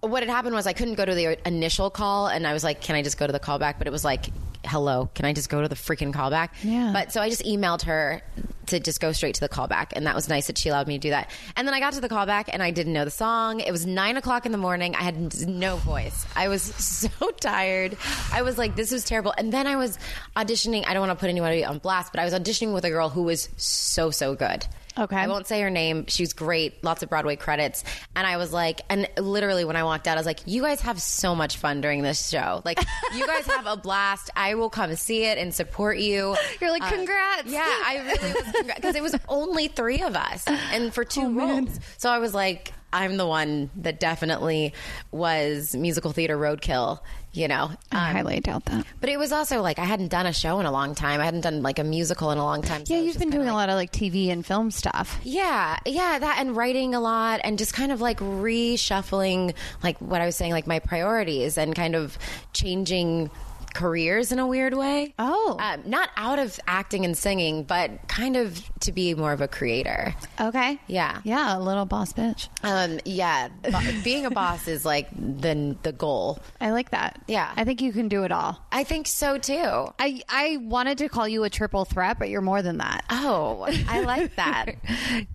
what had happened was I couldn't go to the initial call, and I was like, can I just go to the callback? But it was like, hello, can I just go to the freaking callback? Yeah. But so I just emailed her to just go straight to the callback, and that was nice that she allowed me to do that. And then I got to the callback, and I didn't know the song. It was nine o'clock in the morning. I had no voice. I was so tired. I was like, this was terrible. And then I was auditioning. I don't want to put anybody on blast, but I was auditioning with a girl who was so, so good. Okay. I won't say her name. She was great. Lots of Broadway credits. And I was like, and literally when I walked out, I was like, you guys have so much fun during this show. Like, you guys have a blast. I will come see it and support you. You're like, congrats. Uh, yeah, I really was, congrats. Because it was only three of us and for two oh, roles. Man. So I was like, I'm the one that definitely was musical theater roadkill, you know. Um, I highly doubt that. But it was also like I hadn't done a show in a long time. I hadn't done like a musical in a long time. So yeah, you've been doing like, a lot of like T V and film stuff. Yeah, yeah, that and writing a lot and just kind of like reshuffling like what I was saying, like my priorities and kind of changing careers in a weird way. Oh. Um, not out of acting and singing, but kind of to be more of a creator. Okay. Yeah. Yeah, a little boss bitch. Um, yeah. Bo- being a boss is like the, the goal. I like that. Yeah. I think you can do it all. I think so too. I, I wanted to call you a triple threat, but you're more than that. Oh, I like that.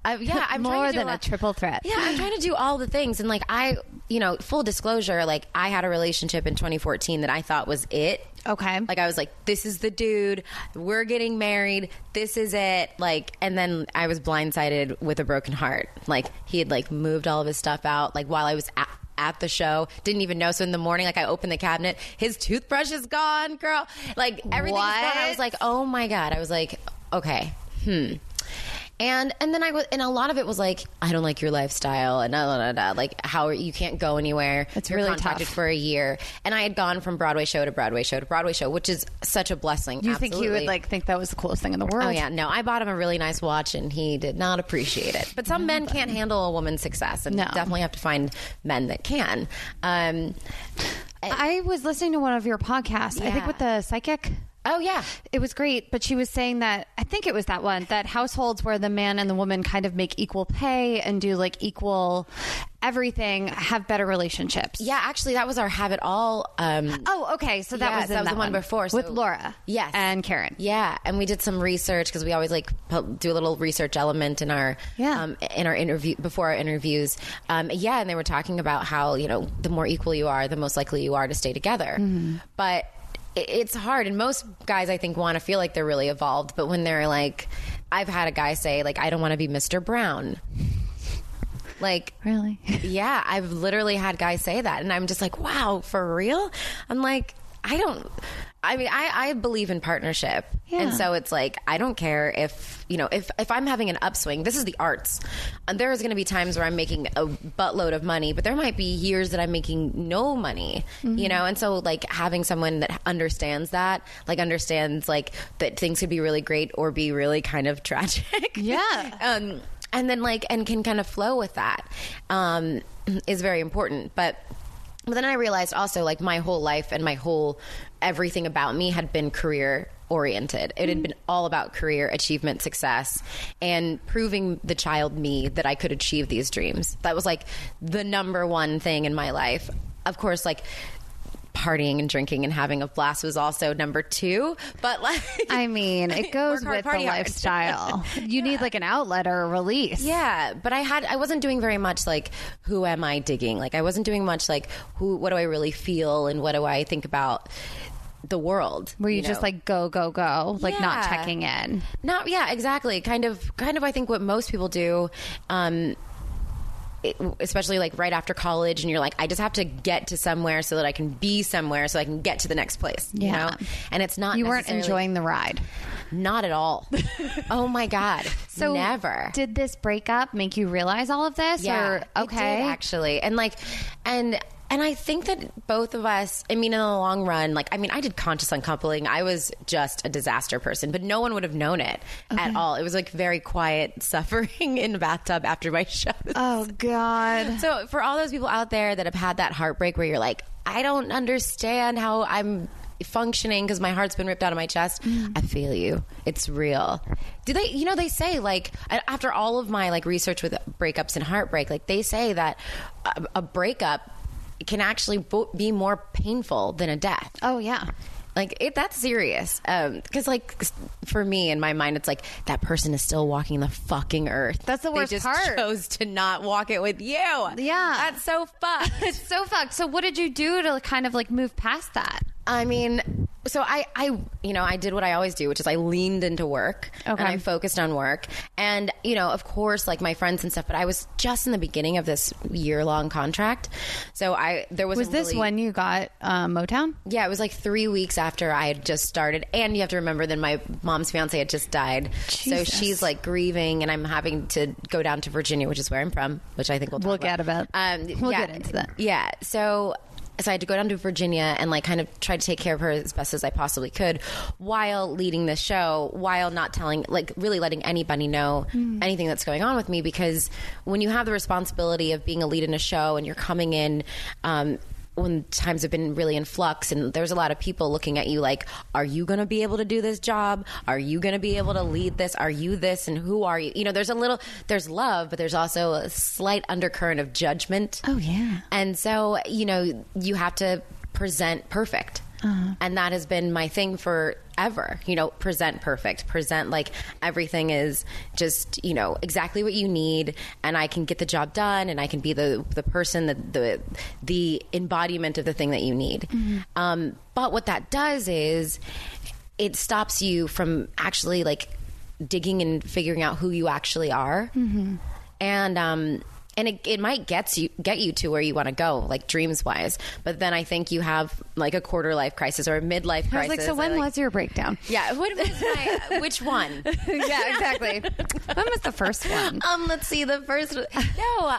uh, yeah, I'm more trying to do than a, a triple threat. Yeah, I'm trying to do all the things. And like I, you know, full disclosure, like I had a relationship in twenty fourteen that I thought was it. Okay. Like I was like, this is the dude. We're getting married. This is it. Like, and then I was blindsided with a broken heart. Like he had like moved all of his stuff out. Like while I was at, at the show, didn't even know. So in the morning, like I opened the cabinet, his toothbrush is gone, girl. Like everything's what? Gone. I was like, oh my God. I was like, okay. Hmm. And and then I was, and a lot of it was like, I don't like your lifestyle, and da, da, da, da. Like how you can't go anywhere. It's really tough for a year. And I had gone from Broadway show to Broadway show to Broadway show, which is such a blessing. You Absolutely. Think he would like think that was the coolest thing in the world? Oh yeah, no, I bought him a really nice watch, and he did not appreciate it. But some men can't handle a woman's success, and no. definitely have to find men that can. Um, I was listening to one of your podcasts. Yeah. I think with the psychic. Oh, yeah. It was great. But she was saying that, I think it was that one, that households where the man and the woman kind of make equal pay and do like equal everything have better relationships. Yeah, actually, that was our Have It All. Um, oh, okay. So that yeah, was, that was that the one, one before. So. With Laura. Yes. And Karen. Yeah. And we did some research because we always like do a little research element in our, yeah. um, in our interview, before our interviews. Um, yeah. And they were talking about how, you know, the more equal you are, the most likely you are to stay together. Mm-hmm. But it's hard, and most guys I think want to feel like they're really evolved, but when they're like, I've had a guy say like, I don't want to be Mister Brown. Like, really? Yeah, I've literally had guys say that, and I'm just like, wow, for real? I'm like, I don't, I mean, I, I believe in partnership. Yeah. And so it's like, I don't care if, you know, if, if I'm having an upswing, this is the arts. And there is going to be times where I'm making a buttload of money, but there might be years that I'm making no money, mm-hmm. you know? And so like having someone that understands that, like understands like that things could be really great or be really kind of tragic. Yeah. um, and then like, and can kind of flow with that, um, is very important. But But then I realized also, like, my whole life and my whole everything about me had been career-oriented. It had been all about career, achievement, success, and proving the child me that I could achieve these dreams. That was, like, the number one thing in my life. Of course, like, partying and drinking and having a blast was also number two, but like I mean it goes hard, with the lifestyle. You yeah. need like an outlet or a release. Yeah, but I had I wasn't doing very much like who am I digging, like I wasn't doing much like who what do I really feel and what do I think about the world. Were you, you know? Just like go go go, like yeah. not checking in. Not yeah exactly kind of kind of I think what most people do, um It, especially like right after college, and you're like, I just have to get to somewhere so that I can be somewhere so I can get to the next place, yeah. you know? And it's not You weren't enjoying the ride. Not at all. Oh my God. So never. Did this breakup make you realize all of this? Yeah, or, okay. It did actually. And like, and And I think that both of us, I mean, in the long run, like, I mean, I did conscious uncoupling. I was just a disaster person, but no one would have known it okay. at all. It was like very quiet suffering in the bathtub after my shows. Oh, God. So for all those people out there that have had that heartbreak where you're like, I don't understand how I'm functioning because my heart's been ripped out of my chest. Mm. I feel you. It's real. Do they, you know, they say like, after all of my like research with breakups and heartbreak, like they say that a, a breakup can actually be more painful than a death. Oh, yeah. Like, it, that's serious. Because, um, like, for me, in my mind, it's like, that person is still walking the fucking earth. That's the worst part. They just chose to not walk it with you. Yeah. That's so fucked. It's so fucked. So what did you do to kind of, like, move past that? I mean, So I, I, you know, I did what I always do, which is I leaned into work okay. and I focused on work. And, you know, of course, like my friends and stuff, but I was just in the beginning of this year long contract. So I, there was, was this really, when you got uh, Motown? Yeah. It was like three weeks after I had just started. And you have to remember that my mom's fiance had just died. Jesus. So she's like grieving, and I'm having to go down to Virginia, which is where I'm from, which I think we'll talk we'll get about. Um, we'll yeah, get into that. Yeah. So So I had to go down to Virginia and like kind of try to take care of her as best as I possibly could while leading the show, while not telling, like really letting anybody know mm. anything that's going on with me. Because when you have the responsibility of being a lead in a show and you're coming in um, when times have been really in flux and there's a lot of people looking at you like, are you going to be able to do this job? Are you going to be able to lead this? Are you this? And who are you? You know, there's a little, there's love, but there's also a slight undercurrent of judgment. Oh yeah. And so, you know, you have to present perfect. Uh-huh. And that has been my thing forever, you know, present perfect, present like everything is just, you know, exactly what you need, and I can get the job done, and I can be the the person, the the, the embodiment of the thing that you need. Mm-hmm. Um, but what that does is it stops you from actually like digging and figuring out who you actually are. Mm-hmm. And, um, And it, it might get you get you to where you want to go, like dreams wise. But then I think you have like a quarter life crisis or a midlife crisis. I was like, so when like, was your breakdown? Yeah, what was my, which one? Yeah, exactly. When was the first one? Um, let's see, the first. No, uh,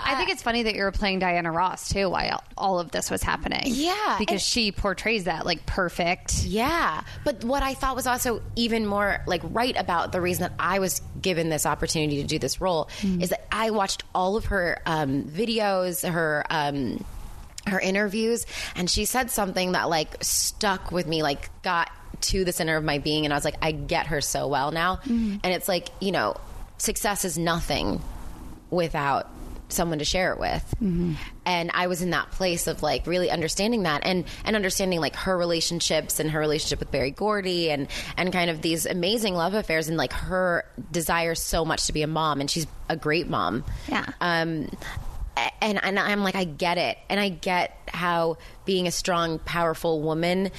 I think it's funny that you were playing Diana Ross too while all of this was happening. Yeah, because she portrays that like perfect. Yeah, but what I thought was also even more like right about the reason that I was given this opportunity to do this role mm. is that I watched all of her. Um, videos, her um, her interviews, and she said something that like stuck with me, like got to the center of my being, and I was like, I get her so well now. Mm-hmm. And it's like, you know, success is nothing without someone to share it with. Mm-hmm. And I was in that place of like really understanding that and, and understanding like her relationships and her relationship with Barry Gordy and, and kind of these amazing love affairs and like her desire so much to be a mom, and she's a great mom. Yeah. Um, and, and I'm like, I get it. And I get how being a strong, powerful woman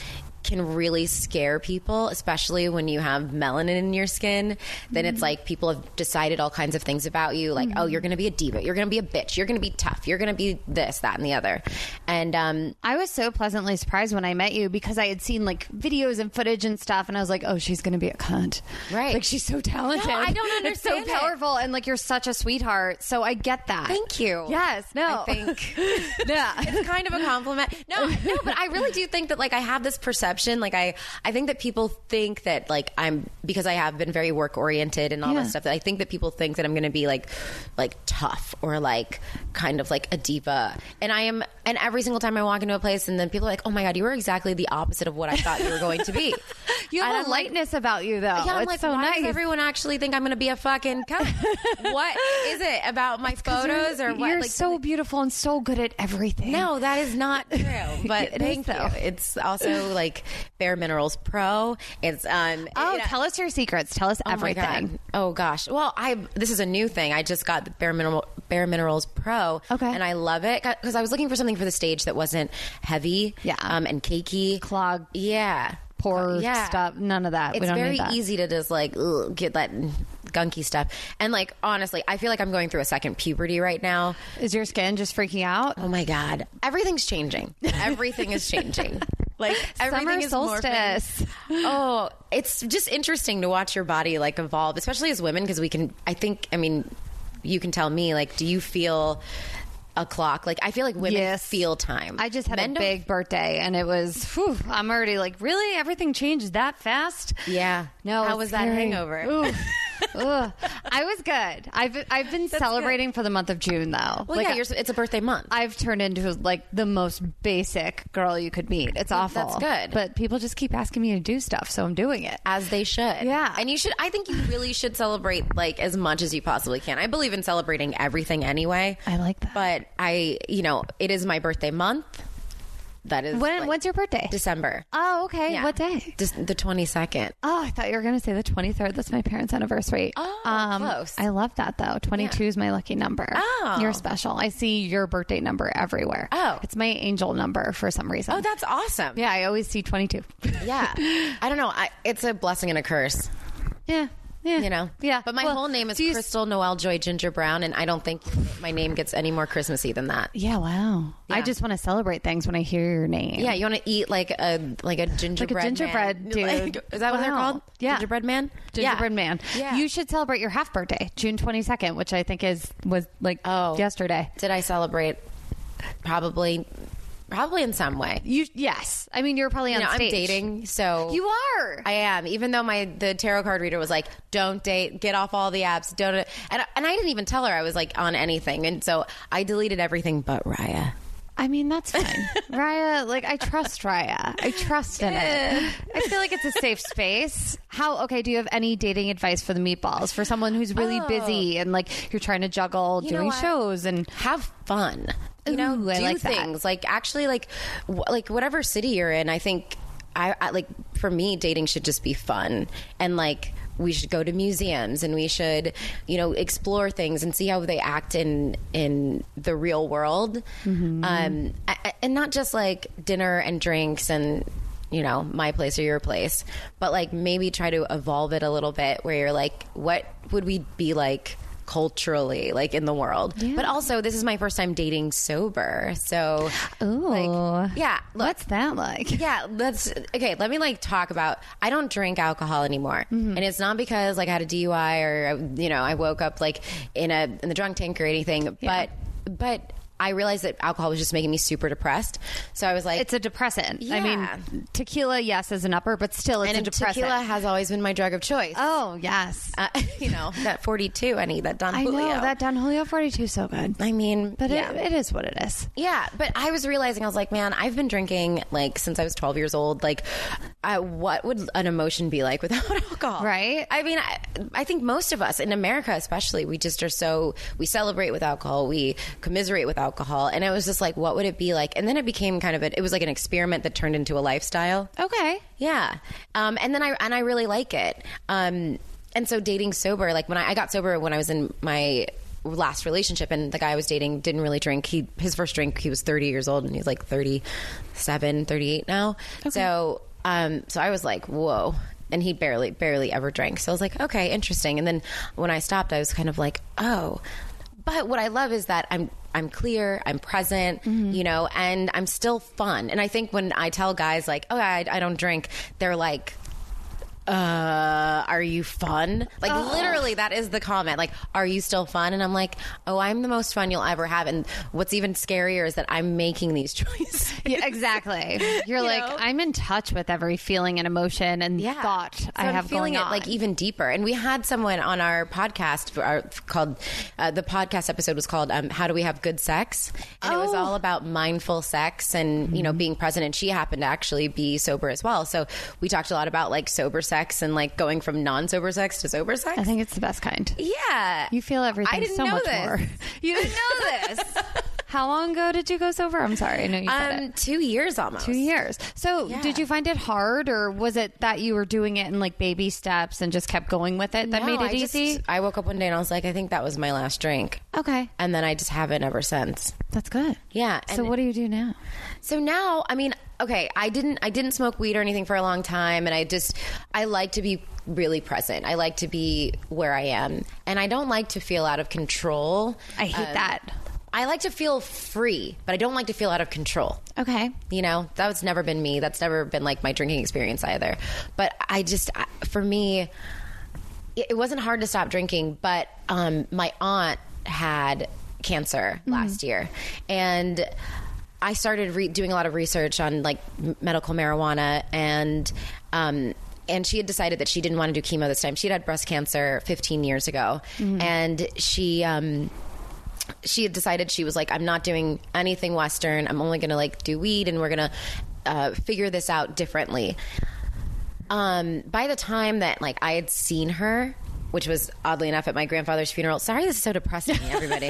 can really scare people, especially when you have melanin in your skin. Then mm-hmm. it's like people have decided all kinds of things about you, like, mm-hmm. oh, you're going to be a diva, you're going to be a bitch, you're going to be tough, you're going to be this, that, and the other. And um, I was so pleasantly surprised when I met you, because I had seen like videos and footage and stuff, and I was like, oh, she's going to be a cunt, right? Like, she's so talented. No, I don't understand. It's so powerful, it. And like, you're such a sweetheart. So I get that. Thank you. Yes. No. I think. Yeah. It's kind of a compliment. No, no, but I really do think that like I have this perception. Like I, I think that people think that like I'm, because I have been very work oriented and all yeah. that stuff, that I think that people think that I'm going to be like, like tough or like kind of like a diva. And I am, and every single time I walk into a place, and then people are like, oh my God, you were exactly the opposite of what I thought you were going to be. You have and a I'm lightness like, about you though. Yeah, I'm it's like, so why nice. Does everyone actually think I'm going to be a fucking cunt? What is it about my it's photos or what? You're like, so beautiful and so good at everything. No, that is not true. But thank you. It's also like Bare Minerals Pro. It's um oh, you know, tell us your secrets. Tell us oh everything. Oh gosh. Well, I this is a new thing. I just got the Bare Mineral Bare Minerals Pro. Okay. And I love it because I was looking for something for the stage that wasn't heavy. Yeah. Um, and cakey, clogged. Yeah. Poor yeah. stuff. None of that. It's we don't very need that. Easy to just like ugh, get that gunky stuff. And like, honestly, I feel like I'm going through a second puberty right now. Is your skin just freaking out? Oh my God. Everything's changing. Everything is changing. Like everything summer is solstice. Morphing. Oh, it's just interesting to watch your body like evolve, especially as women, because we can, I think, I mean, you can tell me, like, do you feel a clock? Like, I feel like women yes. feel time. I just had Men a big f- birthday, and it was, whew, I'm already like, really? Everything changed that fast? Yeah. No. How was that very, hangover? Ooh. Ugh. I was good. I've I've been That's celebrating good. For the month of June though. Well, like, yeah, you're, it's a birthday month. I've turned into like the most basic girl you could meet. It's awful. That's good. But people just keep asking me to do stuff, so I'm doing it. As they should. Yeah. And you should. I think you really should celebrate like as much as you possibly can. I believe in celebrating everything anyway. I like that. But I, you know, it is my birthday month. That is when, like, when's your birthday? December. Oh, okay. Yeah. What day? De- the twenty-second. Oh, I thought you were going to say the twenty-third. That's my parents' anniversary. Oh, um, close. I love that though. twenty-two yeah. is my lucky number. Oh. You're special. I see your birthday number everywhere. Oh. It's my angel number for some reason. Oh, that's awesome. Yeah, I always see twenty-two. Yeah. I don't know. I, it's a blessing and a curse. Yeah. Yeah. You know? Yeah. But my well, whole name is you... Crystal Noel Joy Ginger Brown, and I don't think my name gets any more Christmassy than that. Yeah, wow. Yeah. I just want to celebrate things when I hear your name. Yeah, you want to eat like a like a gingerbread like a gingerbread man. Dude. Like, is that wow. what they're called? Yeah. Gingerbread man? Gingerbread yeah. man. Yeah. You should celebrate your half birthday, June twenty-second, which I think is was like oh, yesterday. Did I celebrate? Probably Probably in some way. You yes. I mean, you're probably on you know, stage. I'm dating, so you are. I am. Even though my the tarot card reader was like, "Don't date. Get off all the apps. Don't." And I, and I didn't even tell her I was like on anything, and so I deleted everything but Raya. I mean, that's fine. Raya, like, I trust Raya. I trust in yeah. it. I feel like it's a safe space. How, okay, do you have any dating advice for the meatballs? For someone who's really oh. busy and, like, you're trying to juggle you doing shows and... Have fun. You know, Ooh, do I like things. That. Like, actually, like, w- like, whatever city you're in, I think, I, I like, for me, dating should just be fun. And, like... we should go to museums and we should, you know, explore things and see how they act in in the real world. Mm-hmm. Um, I, and not just like dinner and drinks and, you know, my place or your place, but like maybe try to evolve it a little bit where you're like, what would we be like culturally, like in the world? Yeah. But also this is my first time dating sober, so Ooh. Like, yeah look, what's that like? Yeah let's okay let me like talk about I don't drink alcohol anymore. Mm-hmm. And it's not because like I had a D U I or you know I woke up like in a in the drunk tank or anything. Yeah. but but I realized that alcohol was just making me super depressed. So I was like... It's a depressant. Yeah. I mean, tequila, yes, is an upper, but still it's and a depressant. Tequila has always been my drug of choice. Oh, yes. Uh, you know, that forty-two, I need that Don Julio. I know, that Don Julio forty-two is so good. I mean... But yeah. it, it is what it is. Yeah, but I was realizing, I was like, man, I've been drinking, like, since I was twelve years old. Like, I, what would an emotion be like without alcohol? Right? I mean, I, I think most of us, in America especially, we just are so... We celebrate with alcohol. We commiserate with alcohol. alcohol and it was just like, what would it be like? And then it became kind of a, it was like an experiment that turned into a lifestyle. Okay. Yeah. Um, and then I and I really like it. Um, and so dating sober, like when I, I got sober when I was in my last relationship, and the guy I was dating didn't really drink. He his first drink he was thirty years old, and he's like thirty-seven, thirty-eight now. Okay. So um, so I was like, whoa. And he barely barely ever drank. So I was like, okay, interesting. And then when I stopped, I was kind of like, oh. But what I love is that I'm I'm clear, I'm present, mm-hmm. you know, and I'm still fun. And I think when I tell guys like, oh, I, I don't drink, they're like, uh, are you fun? Like oh. literally that is the comment. Like, are you still fun? And I'm like, oh, I'm the most fun you'll ever have. And what's even scarier is that I'm making these choices. Yeah, exactly. You're you like, know? I'm in touch with every feeling and emotion and yeah. thought so I I'm have feeling going it on. Like even deeper. And we had someone on our podcast our, called, uh, the podcast episode was called, um, How Do We Have Good Sex? And oh. it was all about mindful sex and, mm-hmm. you know, being present. And she happened to actually be sober as well. So we talked a lot about like sober sex. Sex and like going from non-sober sex to sober sex. I think it's the best kind. Yeah, you feel everything. I didn't so know much this. More. You didn't know this. How long ago did you go sober? I'm sorry, I know you said um, it. Two years almost. Two years. So, yeah. Did you find it hard, or was it that you were doing it in like baby steps and just kept going with it? That no, made it I easy. Just, I woke up one day and I was like, I think that was my last drink. Okay. And then I just haven't ever since. That's good. Yeah. And so, what do you do now? So now, I mean. Okay, I didn't I didn't smoke weed or anything for a long time, and I just I like to be really present. I like to be where I am, and I don't like to feel out of control. I hate um, that. I like to feel free, but I don't like to feel out of control. Okay. You know, that's never been me. That's never been like my drinking experience either. But I just I, for me it, it wasn't hard to stop drinking, but um, my aunt had cancer mm-hmm. last year, and I started re- doing a lot of research on like m- medical marijuana, and um, and she had decided that she didn't want to do chemo this time. She had had breast cancer fifteen years ago, mm-hmm. and she um, she had decided she was like, I'm not doing anything Western. I'm only going to like do weed, and we're going to uh, figure this out differently. Um, by the time that like I had seen her, which was oddly enough at my grandfather's funeral. Sorry, this is so depressing, everybody.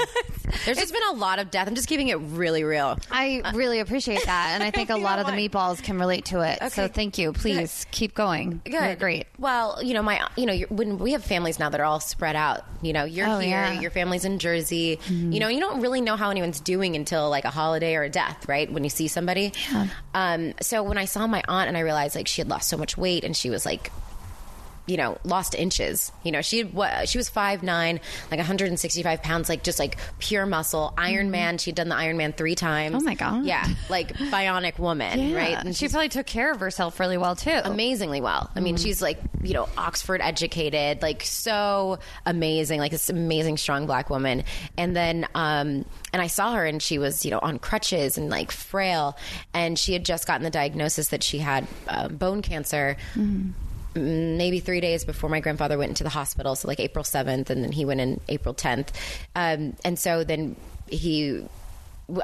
There's just been a lot of death. I'm just keeping it really real. I uh, really appreciate that. And I think a lot of the meatballs can relate to it. Okay. So thank you. Please Good. keep going. Good. You're great. Well, you know, my, you know, when we have families now that are all spread out, you know, you're oh, here, yeah. your family's in Jersey, mm-hmm. you know, you don't really know how anyone's doing until like a holiday or a death, right? When you see somebody. Yeah. Um, so when I saw my aunt and I realized like she had lost so much weight and she was like, you know, lost inches. You know, she what, she was five nine, like one hundred sixty-five pounds, like just like pure muscle. Iron mm-hmm. Man, she'd done the Iron Man three times. Oh my God. Yeah, like bionic woman, yeah. right? And she probably took care of herself really well too. Amazingly well. I mean, mm-hmm. she's like, you know, Oxford educated, like so amazing, like this amazing strong black woman. And then, um, and I saw her and she was, you know, on crutches and like frail. And she had just gotten the diagnosis that she had uh, bone cancer. Mm-hmm. Maybe three days before my grandfather went into the hospital, so like April seventh, and then he went in April tenth. Um, and so then he,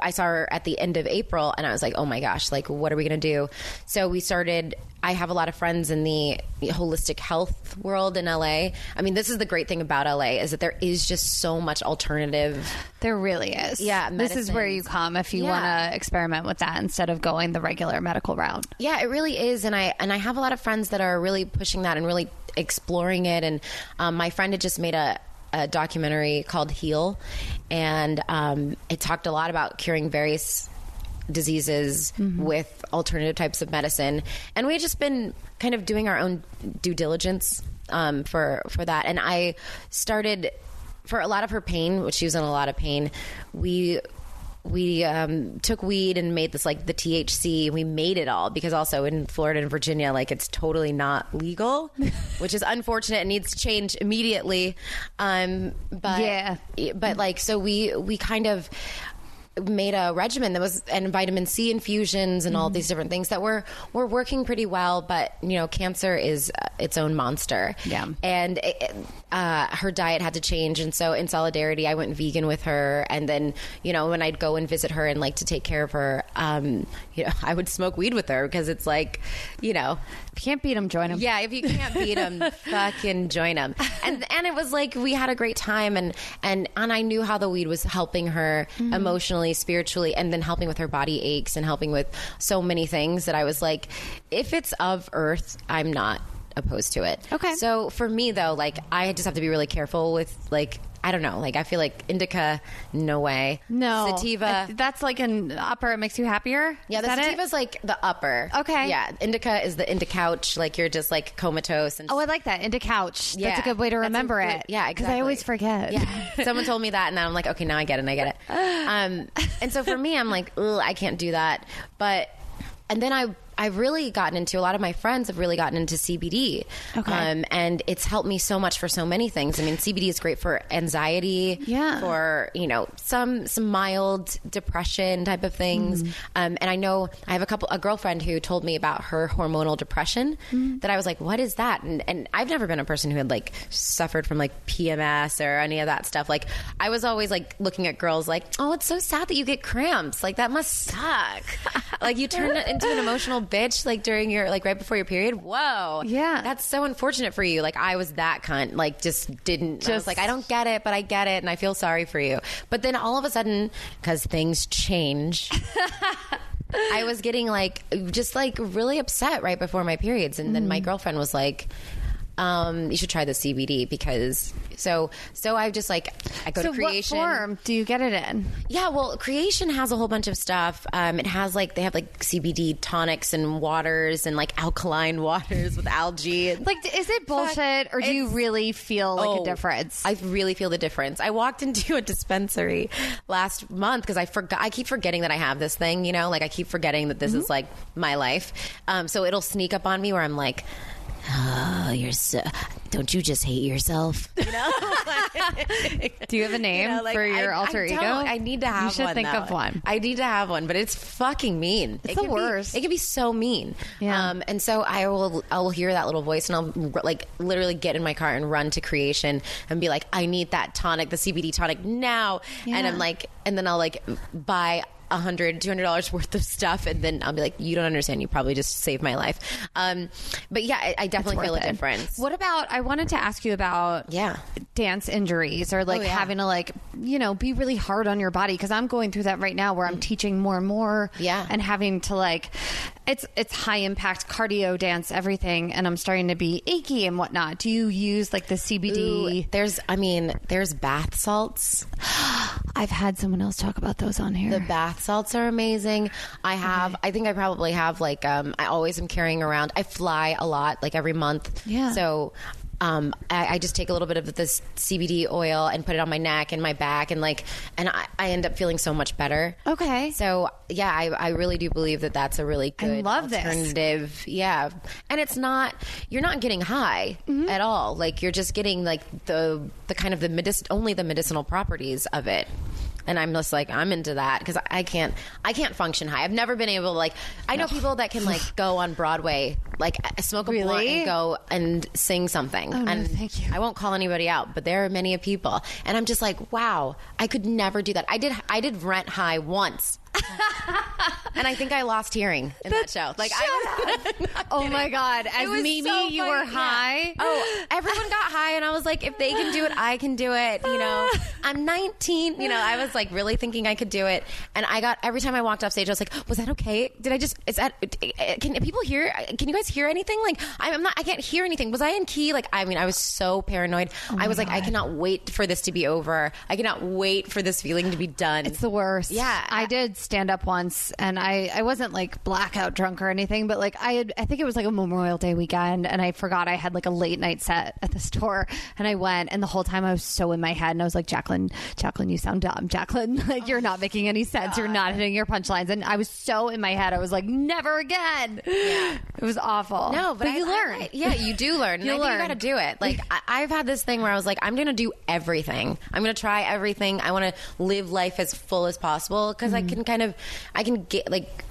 I saw her at the end of April, and I was like, oh my gosh, like what are we going to do? So we started, I have a lot of friends in the holistic health world in L A. I mean, this is the great thing about L A is that there is just so much alternative. There really is. Yeah. Medicines. This is where you come if you yeah. want to experiment with that instead of going the regular medical route. Yeah, it really is. And I, and I have a lot of friends that are really pushing that and really exploring it. And um, my friend had just made a, a documentary called Heal, and um, it talked a lot about curing various diseases mm-hmm. with alternative types of medicine. And we had just been kind of doing our own due diligence um, for, for that. And I started, for a lot of her pain, which she was in a lot of pain, we... We um, took weed and made this like the T H C. We made it all because also in Florida and Virginia, like it's totally not legal, which is unfortunate. It needs to change immediately. Um, but yeah, but like so we we kind of made a regimen that was and vitamin C infusions and mm-hmm. all these different things that were were working pretty well. But you know, cancer is uh, its own monster. Yeah, and it, uh, her diet had to change, and so in solidarity, I went vegan with her. And then you know, when I'd go and visit her and like to take care of her, um, you know, I would smoke weed with her because it's like, you know, if you can't beat them, join them. Yeah, if you can't beat them, fucking join them. And and it was like we had a great time, and and and I knew how the weed was helping her mm-hmm. emotionally, spiritually, and then helping with her body aches and helping with so many things that I was like, if it's of earth, I'm not opposed to it. Okay. So for me though, like I just have to be really careful with like, I don't know, like I feel like indica, no way. No. Sativa. That's like an upper, it makes you happier? Yeah, the sativa's like the upper. Okay. Yeah. Indica is the indicouch, like you're just like comatose. And oh, I like that. Indicouch. Yeah. That's a good way to remember it. Yeah, exactly. Because I always forget. Yeah. Someone told me that and then I'm like, okay, now I get it and I get it. Um, and so for me, I'm like, ugh, I can't do that. But, and then I... I've really gotten into, a lot of my friends have really gotten into C B D. Okay. Um, and it's helped me so much for so many things. I mean, C B D is great for anxiety, yeah. for, you know, some some mild depression type of things. Mm. Um, and I know I have a couple, a girlfriend who told me about her hormonal depression mm. that I was like, what is that? And, and I've never been a person who had like suffered from like P M S or any of that stuff. Like I was always like looking at girls like, oh, it's so sad that you get cramps. Like that must suck. Like you turn it into an emotional bitch like during your like right before your period. Whoa, yeah, that's so unfortunate for you. Like I was that cunt, like just didn't just I was like I don't get it, but I get it and I feel sorry for you. But then all of a sudden, because things change, I was getting like just like really upset right before my periods. And mm. then my girlfriend was like, Um, you should try the C B D because so so I just like I go so to Creation. What form do you get it in? Yeah, well, Creation has a whole bunch of stuff. Um, it has like they have like C B D tonics and waters and like alkaline waters with algae. And, like, is it bullshit or do you really feel like oh, a difference? I really feel the difference. I walked into a dispensary last month because I forgot. I keep forgetting that I have this thing. You know, like I keep forgetting that this mm-hmm. is like my life. Um, so it'll sneak up on me where I'm like, oh, you're so, don't you just hate yourself? You know? Like, do you have a name you know, like, for your I, alter I ego? I need to have one. You should one, think though. Of one. I need to have one, but it's fucking mean. It's it the worst. Be, it can be so mean. Yeah. Um, and so I will I will hear that little voice and I'll like literally get in my car and run to Creation and be like, I need that tonic, the C B D tonic now. Yeah. And I'm like, and then I'll like buy one hundred dollars, two hundred dollars worth of stuff, and then I'll be like, you don't understand. You probably just saved my life. Um, but yeah, I, I definitely feel a difference. What about, I wanted to ask you about yeah. dance injuries or like oh, yeah. having to like, you know, be really hard on your body. Cause I'm going through that right now where I'm mm. teaching more and more yeah. and having to like, it's, it's high impact cardio, dance, everything. And I'm starting to be achy and whatnot. Do you use like the C B D? Ooh, there's, I mean, there's bath salts. I've had someone else talk about those on here. The bath salts are amazing. I have, okay. I think I probably have like, um, I always am carrying around. I fly a lot, like every month. Yeah. So, um, I, I just take a little bit of this C B D oil and put it on my neck and my back and like, and I, I end up feeling so much better. Okay. So yeah, I, I really do believe that that's a really good I love alternative. This. Yeah. And it's not, you're not getting high mm-hmm. at all. Like you're just getting like the, the kind of the medic- only the medicinal properties of it. And I'm just like, I'm into that because I can't, I can't function high. I've never been able to like, I know people that can like go on Broadway, like smoke a really? blunt and go and sing something. Oh, and no, thank you. I won't call anybody out, but there are many people. And I'm just like, wow, I could never do that. I did, I did Rent high once. And I think I lost hearing in that, that show. Like I was, oh my God. As Mimi, so you were high. Yeah. Oh, everyone got high and I was like, if they can do it, I can do it. You know, I'm nineteen. You know, I was like really thinking I could do it. And I got, every time I walked off stage, I was like, was that okay? Did I just, is that, can people hear, can you guys hear anything? Like I'm not, I can't hear anything. Was I in key? Like, I mean, I was so paranoid. Oh I was God. like, I cannot wait for this to be over. I cannot wait for this feeling to be done. It's the worst. Yeah. I did stand up once and I, I wasn't like blackout drunk or anything, but like I had, I think it was like a Memorial Day weekend and I forgot I had like a late night set at the store and I went and the whole time I was so in my head and I was like, Jacqueline, Jacqueline, you sound dumb. Jacqueline, like you're not making any sense. God. You're not hitting your punchlines. And I was so in my head. I was like, never again. Yeah. It was awful. No, but, but I, you learn. I, yeah, you do learn. You and I learn. Think you got to do it. Like I, I've had this thing where I was like, I'm going to do everything. I'm going to try everything. I want to live life as full as possible because mm-hmm. I can kind of, I can get like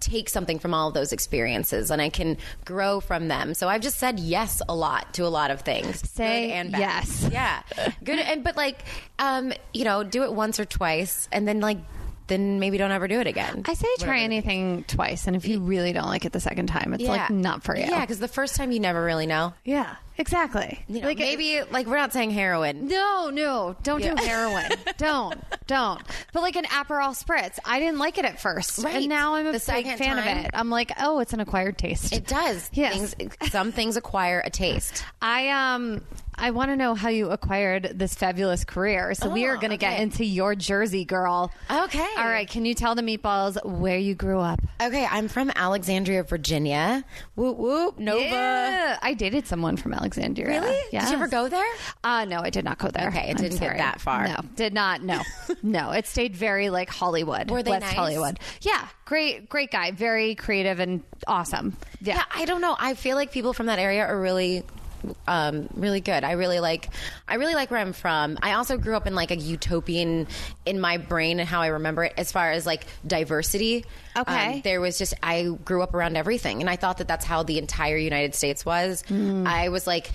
take something from all of those experiences and I can grow from them. So I've just said yes a lot to a lot of things. Say good and bad. Yes. Yeah. Good. And, but like, um, you know, do it once or twice and then like, then maybe don't ever do it again. I say try anything twice. And if you really don't like it the second time, it's yeah. like not for you. Yeah. Cause the first time you never really know. Yeah. Exactly. You know, like maybe it, like we're not saying heroin. No, no, don't yeah. do heroin. Don't, don't. But like an Aperol spritz, I didn't like it at first, right. and now I'm a the big fan time. of it. I'm like, oh, it's an acquired taste. It does. Yes, things, some things acquire a taste. I um, I want to know how you acquired this fabulous career. So oh, we are going to okay. get into your Jersey girl. Okay. All right. Can you tell the meatballs where you grew up? Okay, I'm from Alexandria, Virginia. Whoop whoop. Nova. Yeah. I dated someone from Alexandria. Alexandria. Really? Yes. Did you ever go there? Uh, no, I did not go there. Okay, it didn't get that far. No, did not. No, no, it stayed very like Hollywood. Were they West nice? Hollywood. Yeah, great, great guy, very creative and awesome. Yeah. yeah, I don't know. I feel like people from that area are really. Um, really good. I really like I really like where I'm from. I also grew up in like a utopian in my brain and how I remember it as far as like diversity. Okay. Um, there was just I grew up around everything and I thought that that's how the entire United States was. Mm. I was like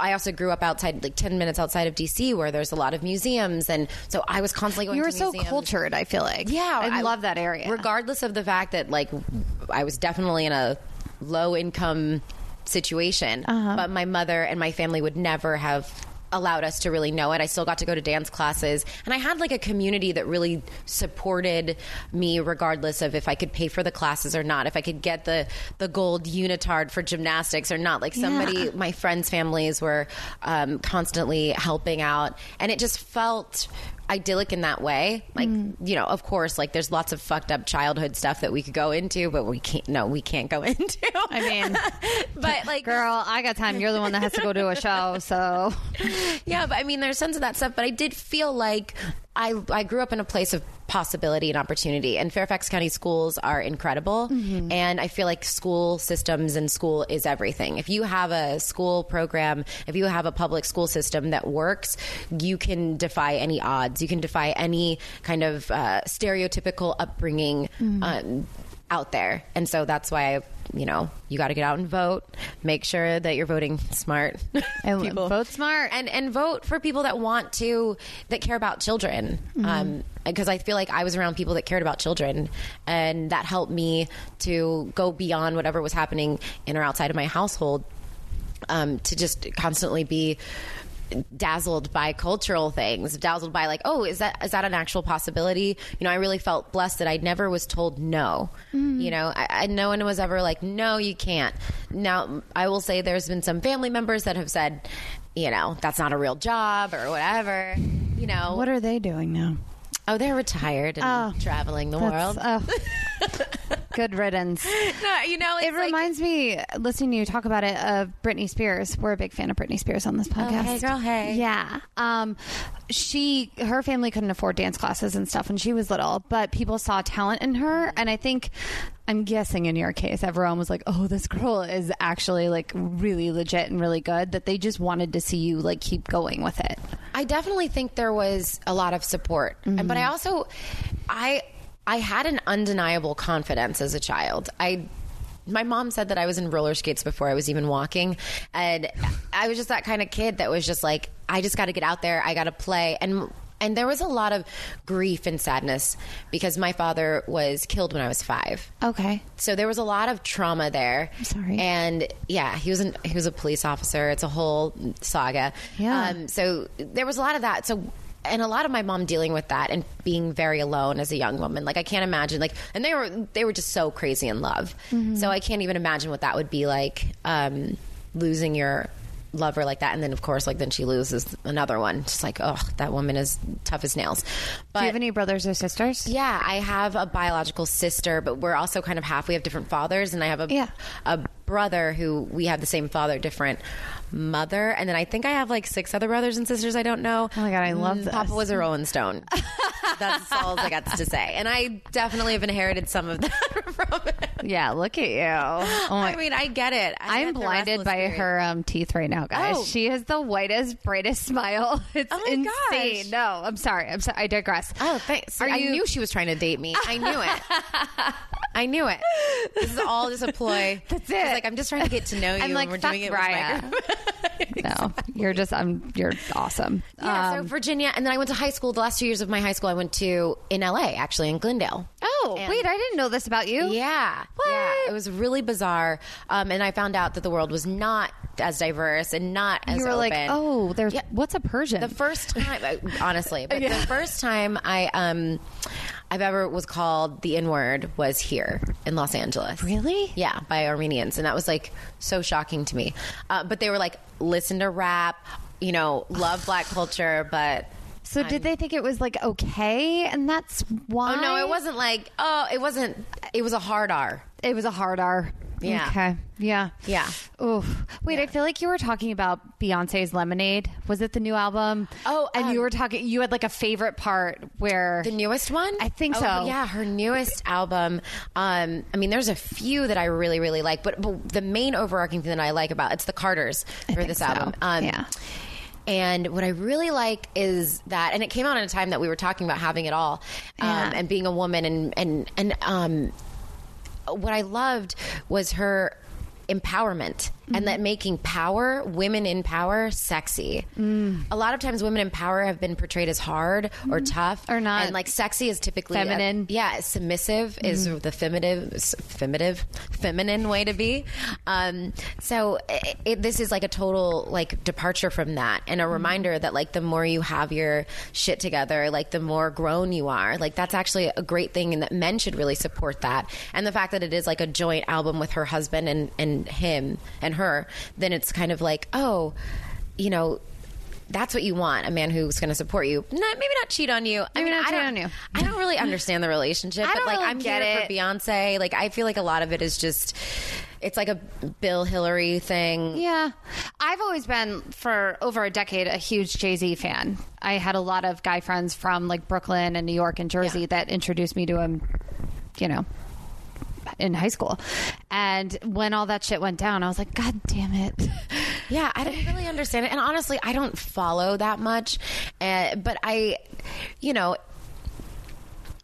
I also grew up outside like ten minutes outside of D C where there's a lot of museums and so I was constantly going you to museums. You were so cultured, I feel like. Yeah. I, I love that area. Regardless of the fact that like I was definitely in a low income situation, uh-huh. but my mother and my family would never have allowed us to really know it. I still got to go to dance classes and I had like a community that really supported me regardless of if I could pay for the classes or not, if I could get the, the gold unitard for gymnastics or not. Like somebody, yeah. my friends' families were um, constantly helping out and it just felt idyllic in that way. Like, mm. you know, of course, like there's lots of fucked up childhood stuff that we could go into, but we can't, no, we can't go into. I mean, but like, girl, I got time. You're the one that has to go to a show. So yeah, but I mean, there's tons of that stuff, but I did feel like I, I grew up in a place of possibility and opportunity and Fairfax County schools are incredible. Mm-hmm. And I feel like school systems and school is everything. If you have a school program, if you have a public school system that works, you can defy any odds. You can defy any kind of uh, stereotypical upbringing. Mm-hmm. um, out there. And so that's why I, you know, you got to get out and vote. Make sure that you're voting smart. And people. Vote smart. And and vote for people that want to, that care about children. Mm-hmm. Um, because I feel like I was around people that cared about children, and that helped me to go beyond whatever was happening in or outside of my household, um, to just constantly be dazzled by cultural things, dazzled by like, oh, is that is that an actual possibility? You know, I really felt blessed that I never was told no. Mm-hmm. You know, I, I, no one was ever like, no, you can't. Now, I will say there's been some family members that have said, you know, that's not a real job or whatever. You know, what are they doing now? Oh, they're retired and oh, traveling the world. Oh. Good riddance. No, you know, it's it reminds like, me listening to you talk about it of Britney Spears. We're a big fan of Britney Spears on this podcast. Oh, hey, girl, hey. Yeah. Um, she, her family couldn't afford dance classes and stuff when she was little, but people saw talent in her, and I think, I'm guessing in your case, everyone was like, "Oh, this girl is actually like really legit and really good." That they just wanted to see you like keep going with it. I definitely think there was a lot of support, mm-hmm. but I also, I. I had an undeniable confidence as a child. I, my mom said that I was in roller skates before I was even walking. And I was just that kind of kid that was just like, I just got to get out there. I got to play. And and there was a lot of grief and sadness because my father was killed when I was five. Okay. So there was a lot of trauma there. I'm sorry. And yeah, he was an, he was a police officer. It's a whole saga. Yeah. Um, so there was a lot of that. So and a lot of my mom dealing with that and being very alone as a young woman. Like, I can't imagine. Like, and they were they were just so crazy in love. Mm-hmm. So I can't even imagine what that would be like, um, losing your lover like that. And then, of course, like, then she loses another one. Just like, oh, that woman is tough as nails. But, do you have any brothers or sisters? Yeah, I have a biological sister, but we're also kind of half. We have different fathers, and I have a yeah. a brother who we have the same father, different mother, and then I think I have like six other brothers and sisters. I don't know. Oh my god, I love this. Papa was a Rolling Stone. That's all I got to say, and I definitely have inherited some of that from it. Yeah, look at you. Oh my. I mean, I get it. I I'm get blinded by theory. Her um, teeth right now, guys. Oh. She has the whitest, brightest smile. It's oh insane. Gosh. No, I'm sorry. I'm sorry. I digress. Oh, thanks. Are I you- knew she was trying to date me. I knew it. I knew it. This is all just a ploy. That's it. Like, I'm just trying to get to know you. I'm like, and we're fuck doing it Raya. With exactly. No, you're just, I'm, you're awesome. Yeah, um, so Virginia, and then I went to high school. The last two years of my high school, I went to in L A, actually, in Glendale. Oh, and wait, I didn't know this about you. Yeah. What? Yeah, it was really bizarre. Um, and I found out that the world was not as diverse and not as you were open. Like, oh, there's, yeah. What's a Persian? The first time, honestly, but yeah. the first time I, um, I've ever was called the N-word was here in Los Angeles. Really? Yeah, by Armenians. And that was like so shocking to me. Uh, but they were like, listen to rap, you know, love black culture, but... So I'm, did they think it was like okay? And that's why... Oh, no, it wasn't like... Oh, it wasn't... It was a hard R. It was a hard R. Yeah. Okay. Yeah. Yeah. Ooh. Wait, yeah. I feel like you were talking about Beyonce's Lemonade. Was it the new album? Oh, and um, you were talking... You had like a favorite part where... The newest one? I think oh, so. Yeah, her newest album. Um, I mean, there's a few that I really, really like. But, but the main overarching thing that I like about... It's the Carters I for this so. album. Um, yeah. And what I really like is that, and it came out at a time that we were talking about having it all, um, yeah. and being a woman, and and and um, what I loved was her empowerment, mm-hmm. and that making power, women in power, sexy. Mm. A lot of times, women in power have been portrayed as hard or mm. tough, or not, and like sexy is typically feminine. A, yeah, submissive mm. is the feminative, feminative, feminine way to be. Um, so it, it, this is like a total like departure from that, and a mm. reminder that like the more you have your shit together, like the more grown you are. Like that's actually a great thing, and that men should really support that. And the fact that it is like a joint album with her husband and and him and her, then it's kind of like, oh, you know, that's what you want, a man who's going to support you, not maybe not cheat on you, maybe I mean, not I cheat on you. I don't really understand the relationship, I but like really I'm here it. For Beyonce. Like I feel like a lot of it is just, it's like a Bill Hillary thing. Yeah, I've always been for over a decade a huge Jay-Z fan. I had a lot of guy friends from like Brooklyn and New York and Jersey yeah. that introduced me to him, you know, in high school. And when all that shit went down, I was like, god damn it. Yeah, I don't really understand it. And honestly, I don't follow that much. Uh, but I, you know,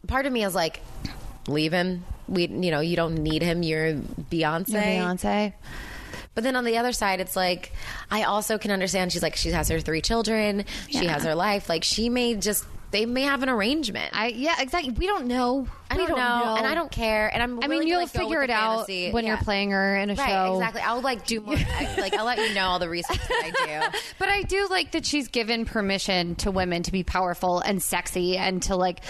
part of me is like, leave him. we, you know, you don't need him. You're Beyonce. You're Beyonce. But then on the other side, it's like, I also can understand. She's like, she has her three children. Yeah. She has her life. Like, she may just, they may have an arrangement. I Yeah, exactly. We don't know. I don't, don't know. know. And I don't care. And I'm I mean, you'll to, like, figure it out fantasy. when yeah. you're playing her in a right, show. Right, exactly. I'll, like, do more. I, like, I'll let you know all the research that I do. But I do like that she's given permission to women to be powerful and sexy and to, like,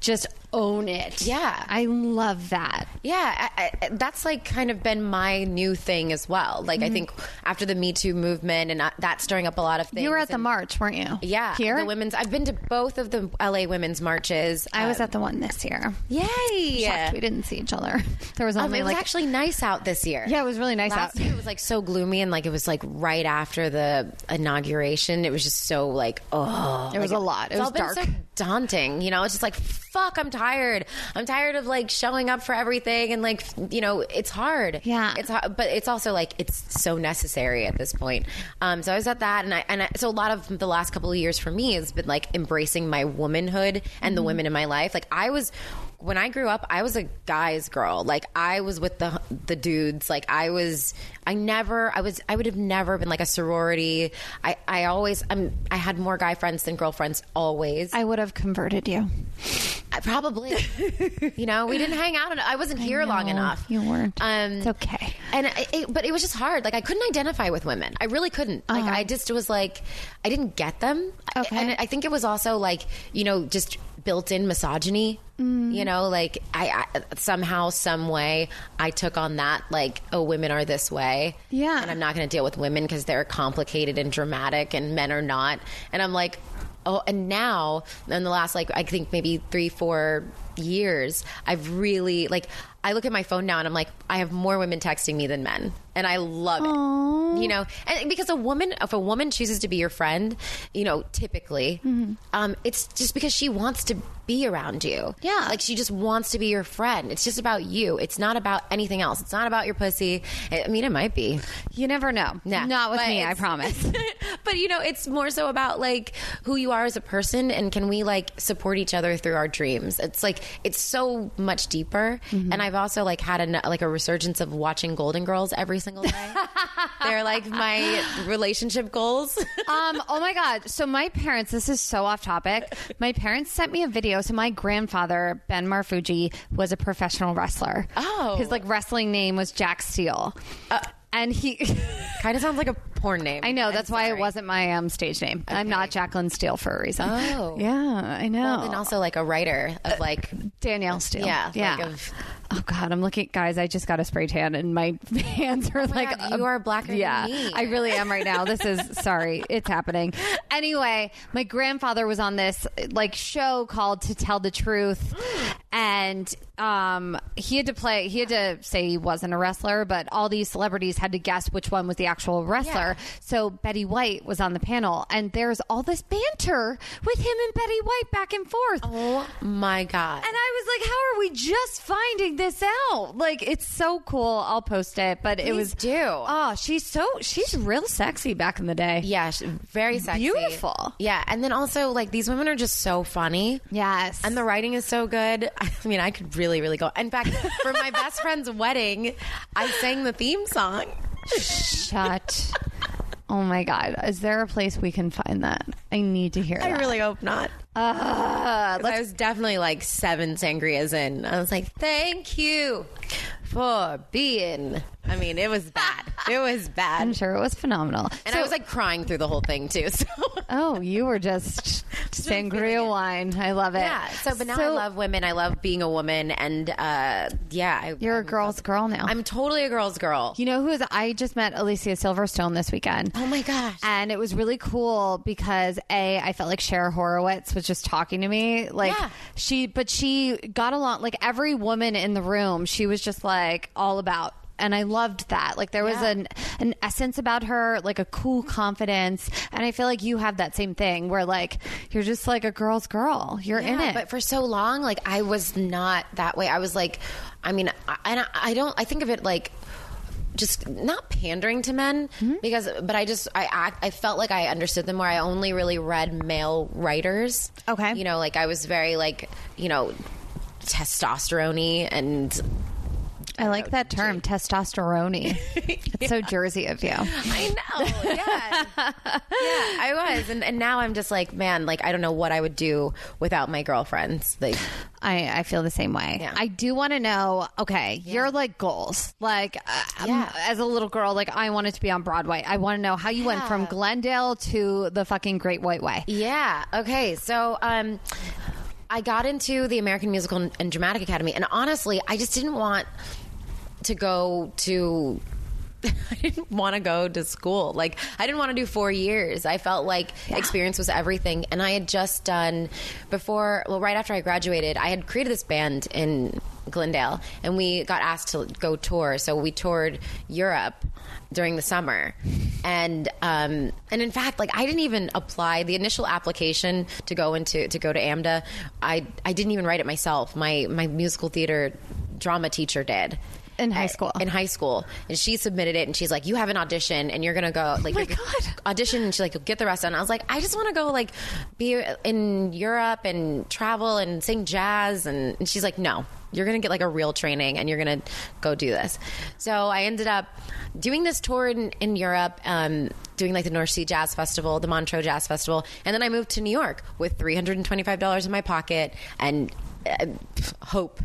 just own it. Yeah. I love that. Yeah. I, I, that's, like, kind of been my new thing as well. Like, mm-hmm. I think after the Me Too movement and uh, that stirring up a lot of things. You were at and, the march, weren't you? Yeah. Here? The women's. I've been to both of the L A women's marches. I um, was at the one this year. Yeah. Yeah. We didn't see each other. There was only um, it was like, actually nice out this year. Yeah, it was really nice Last out. Year, it was like so gloomy, and like it was like right after the inauguration. It was just so like oh, it was like, a lot. It was all dark, been so daunting. You know, it's just like fuck. I'm tired. I'm tired of like showing up for everything, and like you know, it's hard. Yeah, it's hard, but it's also like it's so necessary at this point. Um, so I was at that, and I and I, so a lot of the last couple of years for me has been like embracing my womanhood and mm. the women in my life. Like I was. When I grew up, I was a guy's girl. Like, I was with the the dudes. Like, I was... I never... I was... I would have never been, like, a sorority. I, I always... I'm, I had more guy friends than girlfriends, always. I would have converted you. I, probably. You know, we didn't hang out. En- I wasn't I here know, long enough. You weren't. Um, it's okay. And I, it, But it was just hard. Like, I couldn't identify with women. I really couldn't. Like, uh-huh. I just was, like... I didn't get them. Okay. And I think it was also, like, you know, just... built-in misogyny, mm. you know, like I, I somehow, some way, I took on that, like, oh, women are this way, yeah, and I'm not going to deal with women because they're complicated and dramatic, and men are not. And I'm like, oh, and now in the last, like, I think maybe three, four years, I've really like. I look at my phone now and I'm like, I have more women texting me than men. And I love Aww. it. You know, and because a woman, if a woman chooses to be your friend, you know, typically, mm-hmm. um, it's just because she wants to be around you. Yeah. Like she just wants to be your friend. It's just about you. It's not about anything else. It's not about your pussy. I mean, it might be. You never know. Nah, not with me, I promise. But, you know, it's more so about like who you are as a person and can we like support each other through our dreams. It's like, it's so much deeper. Mm-hmm. And I I've also like had a, like a resurgence of watching Golden Girls every single day. They're like my relationship goals. um, oh my God. So my parents, this is so off topic. My parents sent me a video. So my grandfather, Ben Marfuji, was a professional wrestler. Oh. His like wrestling name was Jack Steele. Uh, and he kind of sounds like a porn name. I know. That's I'm why sorry. It wasn't my um, stage name. Okay. I'm not Jacqueline Steele for a reason. Oh. Yeah, I know. Well, and also like a writer of like... Uh, Danielle Steele. Yeah. Yeah. Like of, oh, God. I'm looking... Guys, I just got a spray tan and my hands are oh like... God, you uh, are blacker yeah, than me. I really am right now. This is... Sorry. It's happening. Anyway, my grandfather was on this like show called To Tell the Truth. And um, he had to play... He had to say he wasn't a wrestler, but all these celebrities had to guess which one was the actual wrestler. Yeah. So Betty White was on the panel and there's all this banter with him and Betty White back and forth. Oh my God. And I was like, how are we just finding this out? Like, it's so cool. I'll post it, but Please it was do. Oh, she's so, she's real sexy back in the day. Yeah. Very sexy. Beautiful. Yeah. And then also like these women are just so funny. Yes. And the writing is so good. I mean, I could really, really go. In fact, for my best friend's wedding, I sang the theme song. Shut Oh my God. Is there a place we can find that? I need to hear I that. I really hope not. Uh, I was definitely like seven sangrias in. I was like, thank you for being. I mean, it was bad. It was bad. I'm sure it was phenomenal. And so, I was like crying through the whole thing too. So. Oh, you were just sangria wine. I love it. Yeah. So, but now so, I love women. I love being a woman. And uh, yeah. I, you're I'm a girl's love. girl now. I'm totally a girl's girl. You know who is? I just met Alicia Silverstone this weekend. Oh my gosh. And it was really cool because A, I felt like Cher Horowitz was just talking to me. Like yeah. she, but she got along, like every woman in the room, she was just like all about. And I loved that. Like there was yeah. an an essence about her, like a cool confidence. And I feel like you have that same thing where like you're just like a girl's girl. You're yeah, in it. But for so long, like I was not that way. I was like, I mean, I, I don't, I think of it like just not pandering to men mm-hmm. because, but I just, I act, I felt like I understood them where I only really read male writers. Okay. You know, like I was very like, you know, testosterone-y and I like know, that term, testosterone-y. It's yeah. so Jersey of you. I know. Yeah. yeah, I was. And, and now I'm just like, man, like, I don't know what I would do without my girlfriends. Like, I, I feel the same way. Yeah. I do want to know, okay, yeah. your, like, goals. Like, uh, yeah. as a little girl, like, I wanted to be on Broadway. I want to know how you yeah. went from Glendale to the fucking Great White Way. Yeah. Okay. So, um... I got into the American Musical and Dramatic Academy, and honestly, I just didn't want to go to... I didn't want to go to school. Like, I didn't want to do four years. I felt like yeah. experience was everything. And I had just done before... Well, right after I graduated, I had created this band in Glendale, and we got asked to go tour. So we toured Europe during the summer. And um, and in fact, like, I didn't even apply. The initial application to go into to go to AMDA, I I didn't even write it myself. My my musical theater drama teacher did. In high school. In high school. And she submitted it, and she's like, you have an audition, and you're going to go, like, oh my God. audition, and she's like, you'll get the rest done. I was like, I just want to go, like, be in Europe and travel and sing jazz. And, and she's like, no, you're going to get, like, a real training, and you're going to go do this. So I ended up doing this tour in, in Europe, um, doing, like, the North Sea Jazz Festival, the Montreux Jazz Festival. And then I moved to New York with three hundred twenty-five dollars in my pocket and uh, hope.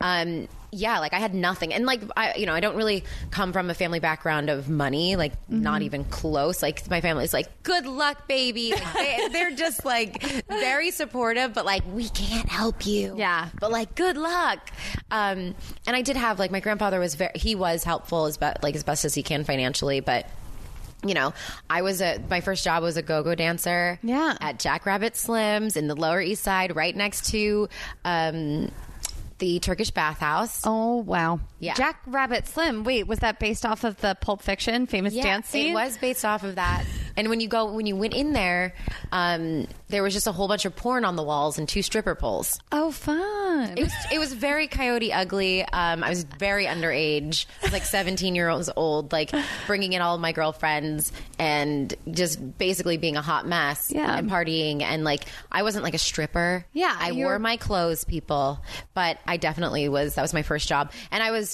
Um Yeah, like, I had nothing. And, like, I, you know, I don't really come from a family background of money, like, mm-hmm. not even close. Like, my family's like, good luck, baby. Like, they, they're just, like, very supportive, but, like, we can't help you. Yeah. But, like, good luck. Um, and I did have, like, my grandfather was very, he was helpful, as be, like, as best as he can financially, but... You know, I was a, my first job was a go-go dancer yeah. at Jack Rabbit Slim's in the Lower East Side, right next to um, the Turkish bathhouse. Oh, wow. Yeah. Jack Rabbit Slim. Wait, was that based off of the Pulp Fiction famous yeah, dance scene? It was based off of that. And when you go, when you went in there, um, there was just a whole bunch of porn on the walls and two stripper poles. Oh, fun! It was, it was very Coyote Ugly. Um, I was very underage, I was like seventeen years old, like bringing in all of my girlfriends and just basically being a hot mess yeah. and partying. And like, I wasn't like a stripper. Yeah, I you're... wore my clothes, people, but I definitely was. That was my first job, and I was.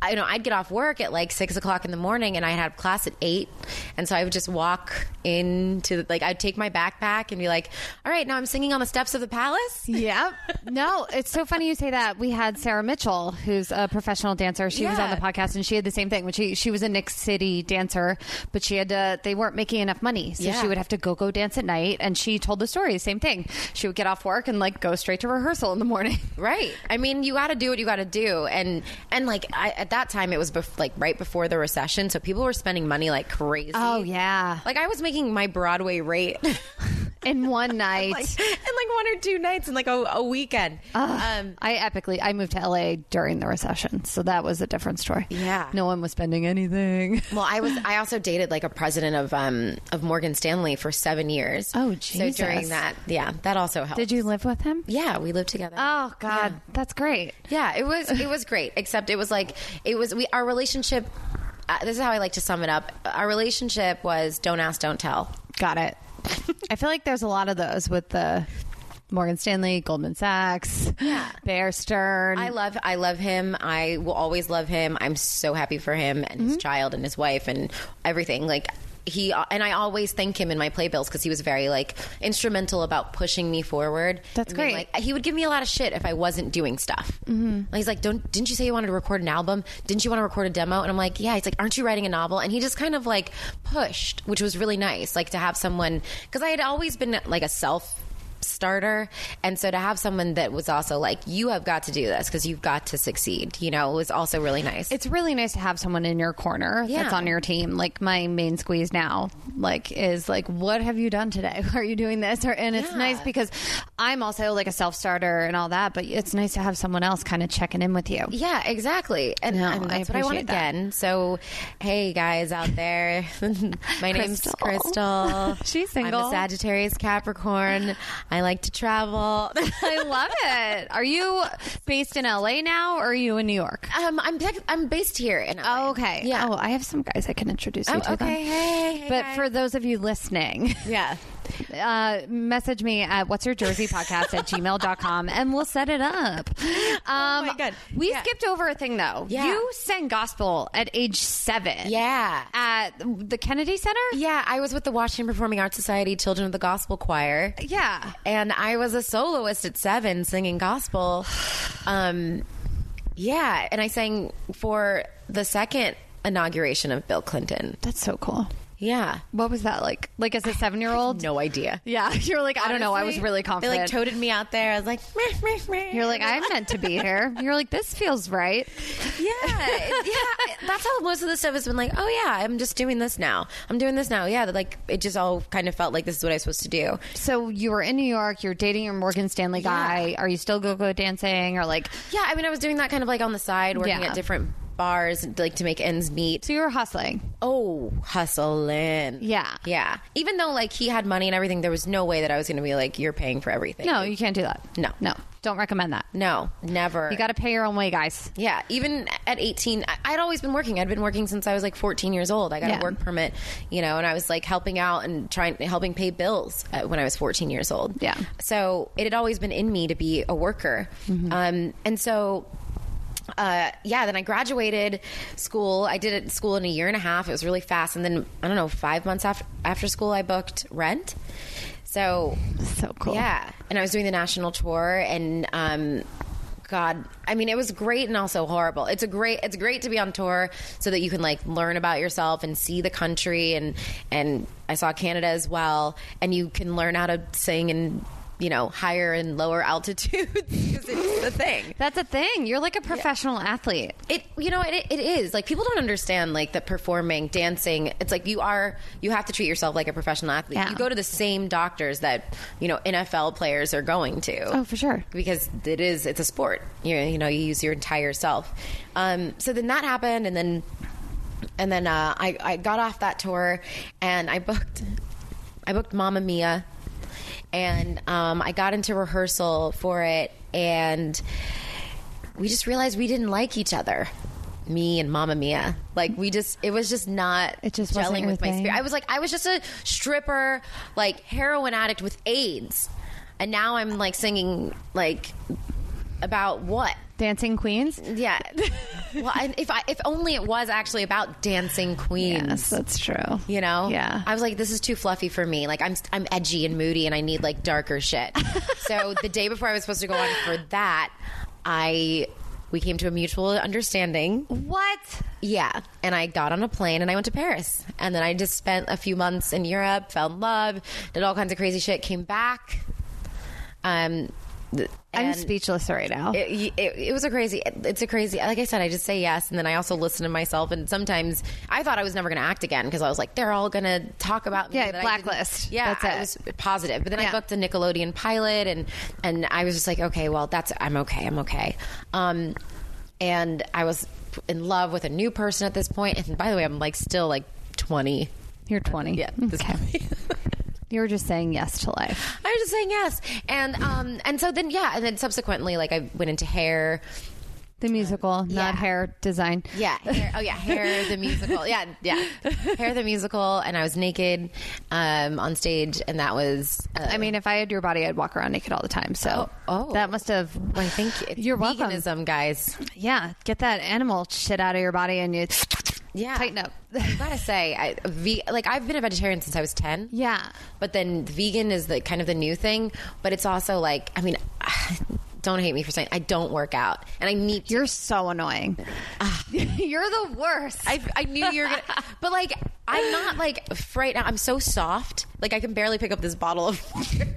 I you know I'd get off work at like six o'clock in the morning, and I had class at eight, and so I would just walk into like I'd take my backpack and be like, all right, now I'm singing on the steps of the palace. Yep. No, it's so funny you say that. We had Sarah Mitchell, who's a professional dancer. She yeah. was on the podcast, and she had the same thing. When she she was a Nick City dancer, but she had to, they weren't making enough money, so yeah. she would have to go go dance at night. And she told the story, the same thing. She would get off work and like go straight to rehearsal in the morning. Right. I mean, you got to do what you got to do, and and like I. At that time, it was bef- like right before the recession, so people were spending money like crazy. Oh yeah, like I was making my Broadway rate in one night, like, and like one or two nights, and like a, a weekend. Uh, um, I epically I moved to L A during the recession, so that was a different story. Yeah, no one was spending anything. Well, I was. I also dated like a president of um of Morgan Stanley for seven years. Oh Jesus! So during that, yeah, that also helped. Did you live with him? Yeah, we lived together. Oh God, yeah. That's great. Yeah, it was it was great. Except it was like. It was we our relationship. Uh, this is how I like to sum it up. Our relationship was don't ask, don't tell. Got it. I feel like there's a lot of those with the Morgan Stanley, Goldman Sachs, yeah. Bear Stearns. I love I love him. I will always love him. I'm so happy for him and mm-hmm. his child and his wife and everything. Like he and I always thank him in my playbills because he was very like instrumental about pushing me forward. That's great. Like, he would give me a lot of shit if I wasn't doing stuff. Mm-hmm. He's like, "Don't didn't you say you wanted to record an album? Didn't you want to record a demo?" And I'm like, "Yeah." He's like, "Aren't you writing a novel?" And he just kind of like pushed, which was really nice. Like to have someone because I had always been like a self. starter, and so to have someone that was also like, you have got to do this because you've got to succeed, you know, it was also really nice. It's really nice to have someone in your corner yeah. that's on your team. Like my main squeeze now, like is like, what have you done today? Are you doing this? Or, and it's yeah. nice because I'm also like a self-starter and all that, but it's nice to have someone else kind of checking in with you. Yeah, exactly. And, no, and that's I what I want that. Again. So hey guys out there, my Crystal. name's Crystal. She's single. I'm a Sagittarius Capricorn. I like to travel. I love it. Are you based in L A now, or are you in New York? Um, I'm I'm based here in L A. Oh, okay. Yeah. Oh, I have some guys I can introduce you oh, to. Okay. Them. Hey, hey, but guys. For those of you listening, yeah. Uh, message me at what's your Jersey podcast at gmail dot com and we'll set it up. Um, oh my God. We yeah. skipped over a thing though. Yeah. You sang gospel at age seven. Yeah. At the Kennedy Center? Yeah. I was with the Washington Performing Arts Society Children of the Gospel Choir. Yeah. And I was a soloist at seven singing gospel. Um, yeah. And I sang for the second inauguration of Bill Clinton. That's so cool. Yeah. What was that like? Like as a seven-year-old? No idea. Yeah. You're like, honestly, I don't know. I was really confident. They like toted me out there. I was like, meh, meh, meh. You're like, I'm meant to be here. You're like, this feels right. Yeah. Yeah. That's how most of the stuff has been like, oh yeah, I'm just doing this now. I'm doing this now. Yeah. Like it just all kind of felt like this is what I was supposed to do. So you were in New York. You're dating your Morgan Stanley guy. Yeah. Are you still go-go dancing or like? Yeah. I mean, I was doing that kind of like on the side working yeah. at different bars like to make ends meet. So you were hustling. Oh, hustling. Yeah. Yeah. Even though like he had money and everything, there was no way that I was going to be like, you're paying for everything. No, you can't do that. No. No. Don't recommend that. No, never. You got to pay your own way, guys. Yeah. Even at eighteen, I, I'd always been working. I'd been working since I was like fourteen years old. I got yeah. a work permit, you know, and I was like helping out and trying helping pay bills at, when I was fourteen years old. Yeah. So it had always been in me to be a worker. Mm-hmm. Um, and so Uh, yeah, then I graduated school. I did it school in a year and a half. It was really fast. And then, I don't know, five months after, after school, I booked Rent. So, so cool. Yeah. And I was doing the national tour and, um, God, I mean, it was great and also horrible. It's a great, it's great to be on tour so that you can like learn about yourself and see the country. And, and I saw Canada as well. And you can learn how to sing and, you know, higher and lower altitudes because it's the thing. That's a thing. You're like a professional yeah. athlete. It, you know, it, it is. Like, people don't understand, like, that performing, dancing, it's like you are, you have to treat yourself like a professional athlete. Yeah. You go to the same doctors that, you know, N F L players are going to. Oh, for sure. Because it is, it's a sport. You, you know, you use your entire self. Um, so then that happened, and then, and then uh, I, I got off that tour, and I booked, I booked Mamma Mia. And um, I got into rehearsal for it, and we just realized we didn't like each other. Me and Mamma Mia. Like, we just, it was just not it just gelling with my spirit. I was like, I was just a stripper, like, heroin addict with AIDS. And now I'm, like, singing, like, about what? Dancing queens? Yeah. Well, if I, if only it was actually about dancing queens. Yes, that's true. You know? Yeah. I was like, this is too fluffy for me. Like, I'm I'm edgy and moody, and I need, like, darker shit. So the day before I was supposed to go on for that, I... we came to a mutual understanding. What? Yeah. And I got on a plane and I went to Paris. And then I just spent a few months in Europe, fell in love, did all kinds of crazy shit, came back. Um... And I'm speechless right now. It, it, it was a crazy, it's a crazy, like I said, I just say yes. And then I also listen to myself. And sometimes I thought I was never going to act again because I was like, they're all going to talk about me. Yeah, that blacklist. I yeah, that's it. I was positive. But then yeah. I booked a Nickelodeon pilot and, and I was just like, okay, well, that's, I'm okay, I'm okay. Um, and I was in love with a new person at this point. And by the way, I'm like still like twenty. You're twenty. Yeah. This okay. You were just saying yes to life. I was just saying yes. And um, and so then, yeah. And then subsequently, like, I went into Hair. The musical, um, yeah. not hair design. Yeah. Hair, oh, yeah. Hair, the musical. Yeah. Yeah. Hair, the musical. And I was naked um, on stage. And that was... Uh, I mean, if I had your body, I'd walk around naked all the time. So oh, oh. that must have... Well, I think it's you're welcome. Veganism, guys. Yeah. Get that animal shit out of your body and you... Yeah. Tighten up. I gotta say, I, ve- like, I've been a vegetarian since I was ten. Yeah. But then vegan is the kind of the new thing. But it's also like, I mean, don't hate me for saying I don't work out. And I need to. You're so annoying. You're the worst. I, I knew you were going to. But like, I'm not like, right now, I'm so soft. Like, I can barely pick up this bottle of water.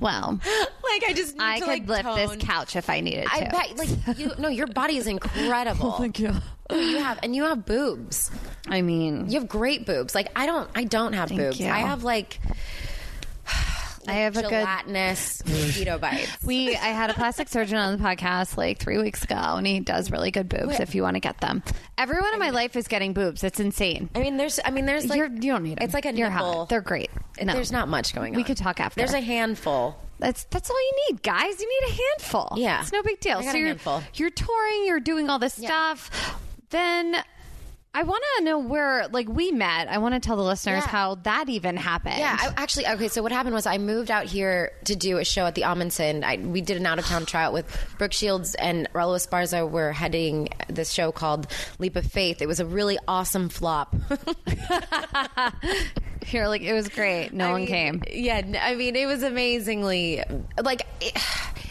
Well, like I just need I to, could like, lift tone. This couch if I needed to. I bet, like you, no, your body is incredible. Oh, thank you. You have and you have boobs. I mean, you have great boobs. Like I don't, I don't have boobs. You. I have like. Like I have a gelatinous good mosquito bites. We I had a plastic surgeon on the podcast like three weeks ago, and he does really good boobs. Wait. If you want to get them, everyone I in my mean, life is getting boobs. It's insane. I mean, there's. I mean, there's. Like, You're, you don't need them. It's like a You're nipple. Hot. They're great. No. There's not much going on. We could talk after. There's a handful. That's that's all you need, guys. You need a handful. Yeah, it's no big deal. I got so a you're, handful. You're touring. You're doing all this yeah. stuff. Then. I want to know where, like, we met. I want to tell the listeners yeah. how that even happened. Yeah, I, actually, okay, so what happened was I moved out here to do a show at the Amundsen. I, we did an out-of-town tryout with Brooke Shields and Raul Esparza were heading this show called Leap of Faith. It was a really awesome flop. You're like, it was great. No I one mean, came. Yeah, I mean, it was amazingly, like... It,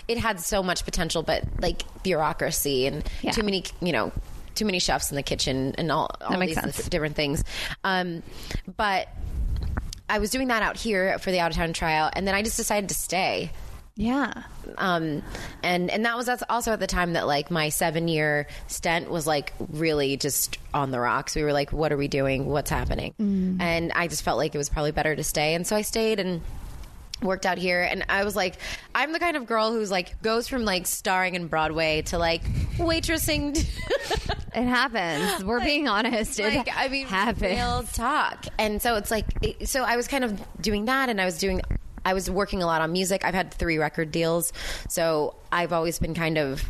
It had so much potential, but like bureaucracy and yeah. too many, you know, too many chefs in the kitchen and all, all these sense. different things. Um, but I was doing that out here for the out of town trial, and then I just decided to stay. Yeah. Um, and, and that was that's also at the time that like my seven year stint was like really just on the rocks. We were like, what are we doing? What's happening? Mm. And I just felt like it was probably better to stay. And so I stayed and worked out here, and I was like, I'm the kind of girl who's like goes from like starring in Broadway to like waitressing. It happens. We're like, being honest. Like, it I mean, happens. Real talk. And so it's like, it, so I was kind of doing that, and I was doing, I was working a lot on music. I've had three record deals, so I've always been kind of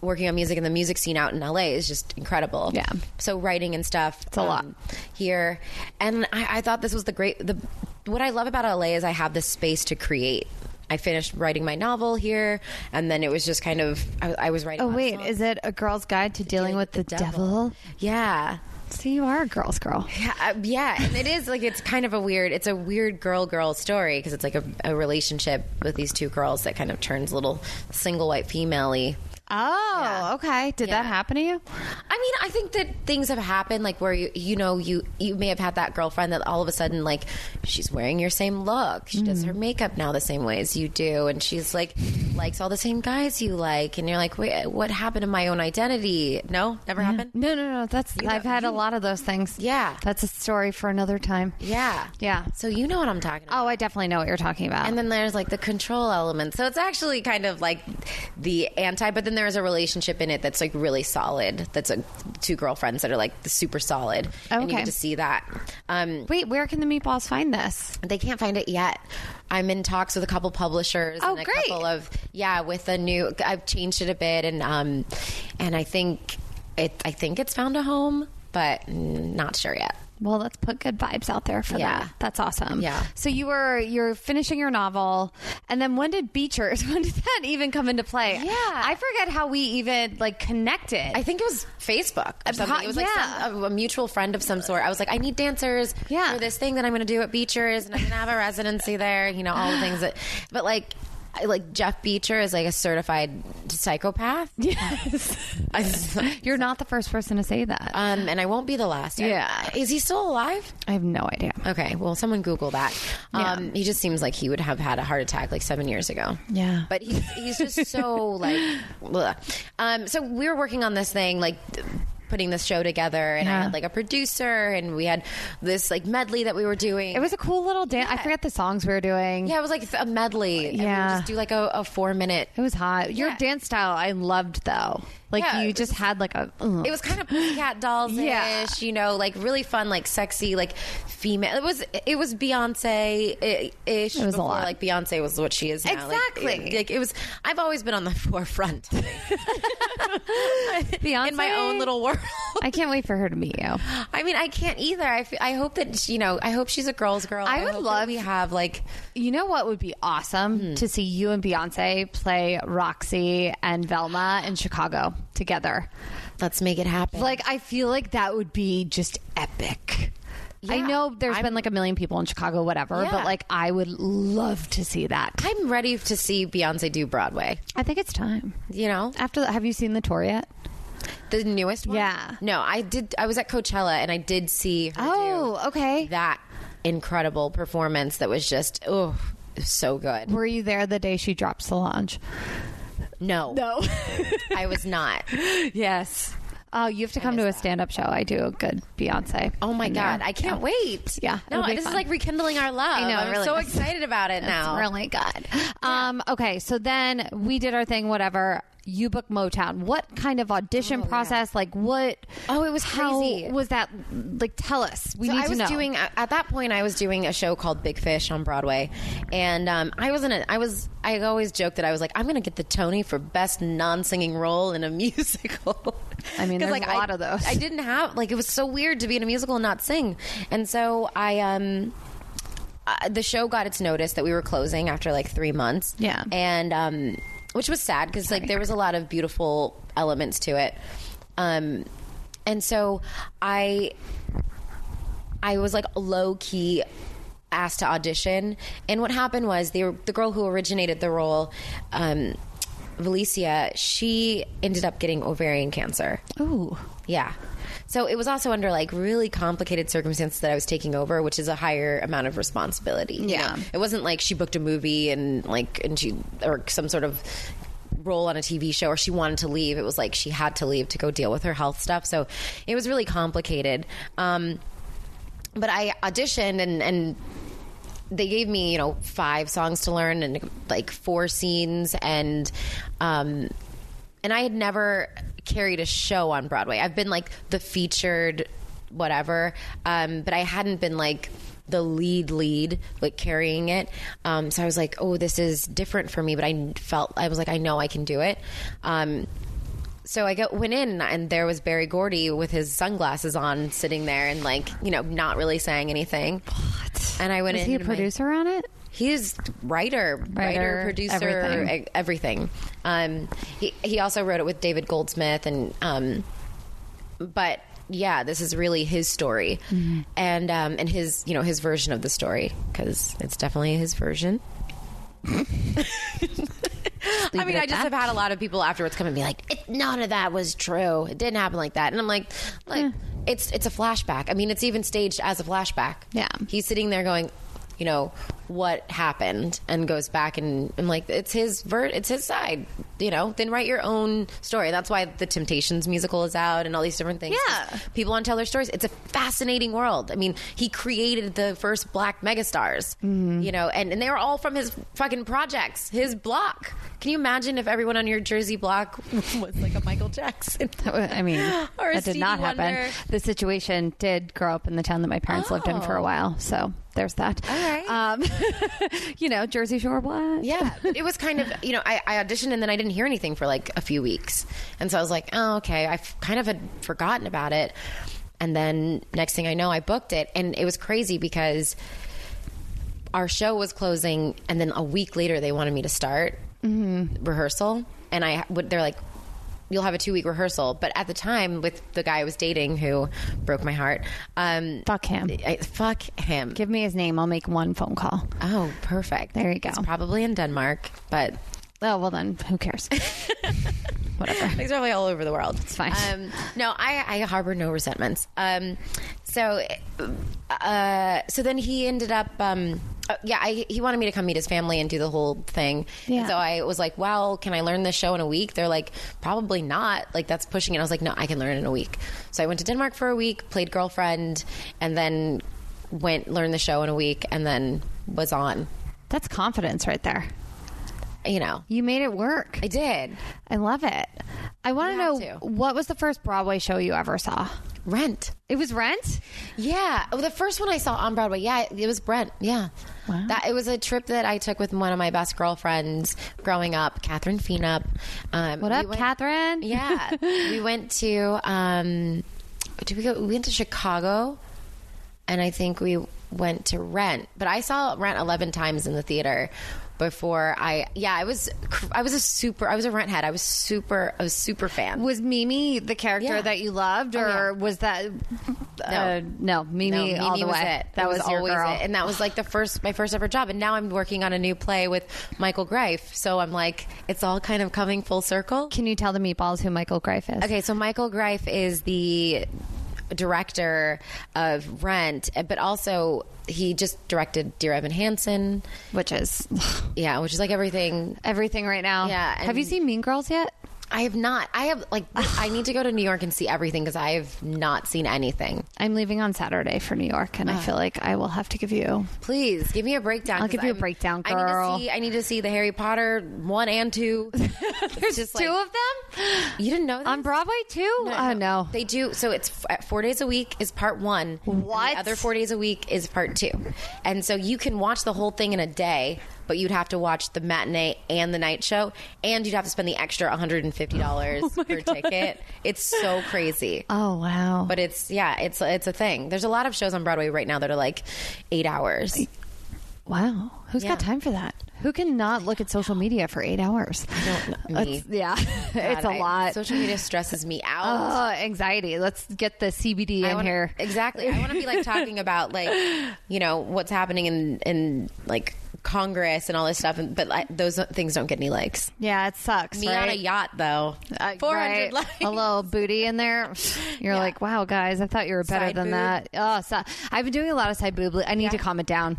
working on music, and the music scene out in L A is just incredible. Yeah. So writing and stuff. It's a um, lot here, and I, I thought this was the great the. What I love about L A is I have this space to create. I finished writing my novel here, and then it was just kind of, I, I was writing. Oh, wait, is it A Girl's Guide to Dealing with the Devil? Yeah. So you are a girl's girl. Yeah, uh, yeah. And it is like, it's kind of a weird, it's a weird girl-girl story, because it's like a, a relationship with these two girls that kind of turns little single white female-y. Oh, yeah. Okay. Did yeah. that happen to you? I mean, I think that things have happened, like where you, you know, you you may have had that girlfriend that all of a sudden, like, she's wearing your same look. She mm. does her makeup now the same way as you do, and she's like likes all the same guys you like, and you're like, wait, what happened to my own identity? No, never yeah. happened. No, no, no. That's you I've know, had a lot of those things. Yeah, that's a story for another time. Yeah, yeah. So you know what I'm talking about? Oh, I definitely know what you're talking about. And then there's like the control element. So it's actually kind of like the anti, but then there is a relationship in it that's like really solid. That's like two girlfriends that are like super solid. Okay. And you get to see that. Um, Wait, where can the meatballs find this? They can't find it yet. I'm in talks with a couple publishers. Oh, and a great. Couple of yeah, with a new. I've changed it a bit, and um, and I think it. I think it's found a home, but not sure yet. Well, let's put good vibes out there for yeah. that. That's awesome. Yeah. So you were you're finishing your novel, and then when did Beechers? When did that even come into play? Yeah, I forget how we even like connected. I think it was Facebook or something. It was like yeah. some, a, a mutual friend of some sort. I was like, I need dancers yeah. for this thing that I'm going to do at Beechers, and I'm going to have a residency there. You know, all the things that, but like. I, like Jeff Beecher is like a certified psychopath. Yes. I, You're not the first person to say that. Um, and I won't be the last. Yeah. I, is he still alive? I have no idea. Okay. Well, someone Google that. Um, yeah. He just seems like he would have had a heart attack like seven years ago. Yeah. But he's, he's just so like, bleh. Um, so we were working on this thing like... putting this show together, and yeah. I had like a producer, and we had this like medley that we were doing. It was a cool little dance. Yeah. I forget the songs we were doing. Yeah, it was like a medley. Yeah, and we would just do like a, a four minute. It was hot. Your yeah. dance style, I loved though. Like yeah, you just was, had like a. Ugh. It was kind of Pussycat Dolls-ish, yeah. you know, like really fun, like sexy, like female. It was it was Beyonce-ish. It was before, a lot. Like Beyonce was what she is now. Exactly. Like, like it was. I've always been on the forefront. Beyonce in my own little world. I can't wait for her to meet you. I mean, I can't either. I, f- I hope that, she, you know, I hope she's a girl's girl. I, I would love to have, like... You know what would be awesome? Mm-hmm. To see you and Beyonce play Roxy and Velma in Chicago together. Let's make it happen. Like, I feel like that would be just epic. Yeah, I know there's I'm, been like a million people in Chicago, whatever, yeah. but like I would love to see that. I'm ready to see Beyonce do Broadway. I think it's time. You know? After the, have you seen the tour yet? The newest one? Yeah. No, I did. I was at Coachella, and I did see her oh, do okay. that incredible performance that was just, oh, so good. Were you there the day she dropped Solange? No. No. I was not. Yes. Oh, you have to come to a stand-up show. I do a good Beyonce. Oh, my God. I can't wait. Yeah. No, this is like rekindling our love. I know. I'm so excited about it now. It's really good. Um, okay. So then we did our thing, whatever. You booked Motown. What kind of audition oh, process? Yeah. Like what? Oh, it was how crazy. Was that? Like, tell us. We so need I to was know. Doing at that point. I was doing a show called Big Fish on Broadway, and um, I wasn't. A, I was. I always joked that I was like, I'm going to get the Tony for best non-singing role in a musical. I mean, there's like, a lot I, of those. I didn't have, like, it was so weird to be in a musical and not sing. And so I, um, uh, the show got its notice that we were closing after like three months. Yeah. And, um, which was sad because like there was a lot of beautiful elements to it. Um, and so I, I was like low key asked to audition. And what happened was they were, the girl who originated the role, um, Alicia, she ended up getting ovarian cancer. Ooh. Yeah. So it was also under like really complicated circumstances that I was taking over, which is a higher amount of responsibility. Yeah. You know? It wasn't like she booked a movie and like, and she, or some sort of role on a T V show, or she wanted to leave. It was like she had to leave to go deal with her health stuff. So it was really complicated. Um, but I auditioned and, and, they gave me, you know, five songs to learn and like four scenes, and um, and I had never carried a show on Broadway. I've been like the featured whatever, um, but I hadn't been like the lead lead, like carrying it. Um, so I was like, oh, this is different for me, but I felt, I was like, I know I can do it. Um, so I got, went in and there was Barry Gordy with his sunglasses on sitting there and like, you know, not really saying anything. What? And I went in. Is he a producer on it? He's writer, writer, writer producer, everything. everything. Um, he, he also wrote it with David Goldsmith and, um, but yeah, this is really his story. Mm-hmm. And, um, and his, you know, his version of the story, because it's definitely his version. I mean, I just that. have had a lot of people afterwards come and be like, it, none of that was true. It didn't happen like that. And I'm like, like yeah. it's it's a flashback. I mean, it's even staged as a flashback. Yeah. He's sitting there going, you know, what happened? And goes back and I'm like, it's his ver- it's his side. You know, then write your own story. That's why the Temptations musical is out and all these different things. Yeah. People want to tell their stories. It's a fascinating world. I mean, he created the first black megastars, mm-hmm. you know, and, and they were all from his fucking projects, his block. Can you imagine if everyone on your Jersey block was like a Michael Jackson? I mean, or that did not Wonder. happen. The situation did grow up in the town that my parents oh. lived in for a while. So there's that. All right. Um, you know, Jersey Shore block. Yeah. It was kind of, you know, I, I auditioned and then I didn't hear anything for like a few weeks. And so I was like, oh, okay. I kind of had forgotten about it. And then next thing I know, I booked it. And it was crazy because our show was closing. And then a week later, they wanted me to start mm-hmm. rehearsal. And I would, they're like, you'll have a two week rehearsal. But at the time with the guy I was dating who broke my heart. Um, fuck him. I, fuck him. Give me his name. I'll make one phone call. Oh, perfect. There you go. It's probably in Denmark, but oh, well then who cares? Whatever. He's probably all over the world. It's fine. Um, no, I, I harbor no resentments. Um, so, uh, so then he ended up, um, uh, yeah, I, he wanted me to come meet his family and do the whole thing. Yeah. And so I was like, well, can I learn this show in a week? They're like, probably not. Like that's pushing it. I was like, no, I can learn in a week. So I went to Denmark for a week, played girlfriend, and then went, learned the show in a week and then was on. That's confidence right there. You know, you made it work. I did. I love it. I want to know, what was the first Broadway show you ever saw? Rent. It was Rent? Yeah. Oh, the first one I saw on Broadway. Yeah, it was Rent. Yeah. Wow. That, it was a trip that I took with one of my best girlfriends growing up, Catherine Feenup. Um, what up, we went, Catherine? Yeah. We went to, um, did we go? We went to Chicago, and I think we went to Rent. But I saw Rent eleven times in the theater. Before I, yeah, I was, I was a super, I was a Rent head. I was super, I was super fan. Was Mimi the character yeah. that you loved, or oh, yeah. was that? Uh, no. no, Mimi, no, Mimi all the was way. It. That it was, was always girl. it, and that was like the first, my first ever job. And now I'm working on a new play with Michael Greif, so I'm like, it's all kind of coming full circle. Can you tell the meatballs who Michael Greif is? Okay, so Michael Greif is the director of Rent, but also he just directed Dear Evan Hansen, which is yeah which is like everything everything right now. Yeah. Have you seen Mean Girls yet? I have not. I have like I need to go to New York and see everything because I have not seen anything. I'm leaving on Saturday for New York and uh, I feel like I will have to give you please give me a breakdown. I'll give you I'm, a breakdown girl. I need, to see, I need to see the Harry Potter one and two. There's just two like, of them. You didn't know that? On Broadway too? No, no, uh, no. They do. So it's f- four days a week is part one. What? The other four days a week is part two. And so you can watch the whole thing in a day but you'd have to watch the matinee and the night show, and you'd have to spend the extra one hundred fifty dollars oh per God. ticket. It's so crazy. Oh, wow. But it's, yeah, it's it's a thing. There's a lot of shows on Broadway right now that are like eight hours. Wow. Who's yeah. got time for that? Who cannot look at social media for eight hours? No, me. It's, yeah, God, it's a I, lot. Social media stresses me out. Oh, anxiety. Let's get the C B D I in wanna, here. Exactly. I want to be like talking about like, you know, what's happening in, in like Congress and all this stuff. And, but I, those things don't get any likes. Yeah, it sucks. Me right? on a yacht though. Uh, four hundred right. likes. A little booty in there. You're yeah. like, wow, guys, I thought you were better side than boob. That. Oh, so, I've been doing a lot of side boob. I need yeah. to calm it down.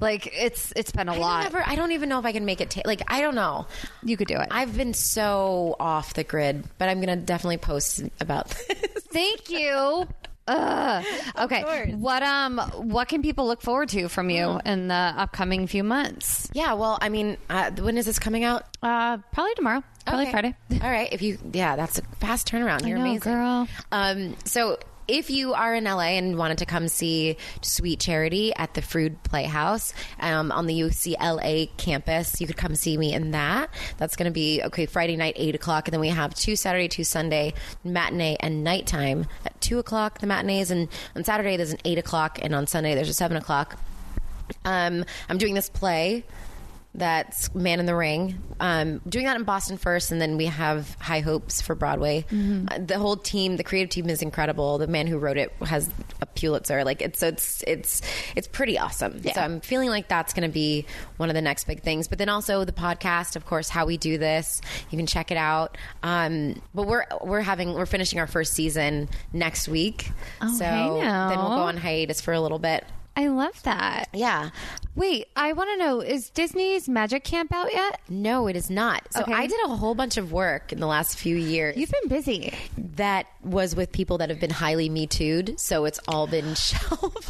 Like it's it's been a I lot. Never, I don't even know if I can make it. Ta- like I don't know. You could do it. I've been so off the grid, but I'm gonna definitely post about this. Thank you. Ugh. Okay. What um what can people look forward to from you mm. in the upcoming few months? Yeah, well, I mean, uh, when is this coming out? Uh, probably tomorrow. Probably okay. Friday. All right. If you yeah, that's a fast turnaround. You're I know, amazing, girl. Um, so. If you are in L A and wanted to come see Sweet Charity at the Frood Playhouse um, on the U C L A campus, you could come see me in that. That's going to be, okay, Friday night, eight o'clock. And then we have two Saturday, two Sunday, matinee and nighttime at two o'clock, the matinees. And on Saturday, there's an eight o'clock. And on Sunday, there's a seven o'clock. Um, I'm doing this play. That's Man in the Ring. Um, doing that in Boston first, and then we have high hopes for Broadway. Mm-hmm. Uh, the whole team, the creative team, is incredible. The man who wrote it has a Pulitzer. Like it's it's it's it's pretty awesome. Yeah. So I'm feeling like that's going to be one of the next big things. But then also the podcast, of course, How We Do This. You can check it out. Um, but we're we're having we're finishing our first season next week. Oh, so hey now. Then we'll go on hiatus for a little bit. I love that. Yeah. Wait, I want to know, is Disney's Magic Camp out yet? No, it is not. So okay. I did a whole bunch of work in the last few years. You've been busy. That was with people that have been highly Me Too'd, so it's all been shelved.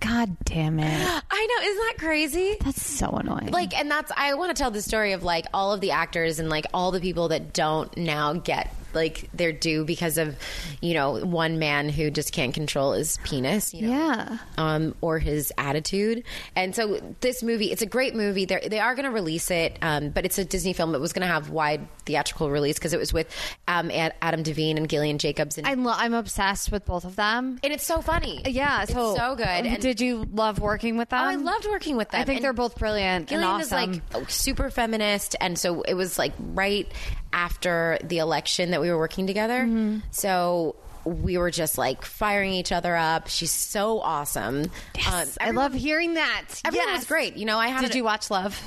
God damn it. I know. Isn't that crazy? That's so annoying. Like, and that's, I want to tell the story of like all of the actors and like all the people that don't now get like their due because of, you know, one man who just can't control his penis, you know, yeah. um, or his attitude. And so this movie, it's a great movie. They're, they are going to release it, um, but it's a Disney film that was going to have wide theatrical release because it was with um, Adam Devine and Gillian Jacobs. And I lo- I'm obsessed with both of them. And it's so funny. Yeah. So, it's so good. And did Did you love working with them? Oh, I loved working with them. I think and they're both brilliant Gillian and awesome. Gillian is like super feminist, and so it was like right after the election that we were working together. Mm-hmm. So we were just like firing each other up. She's so awesome. Yes, um, everyone, I love hearing that. Everyone yes. was great. You know, I had. Did a, you watch Love?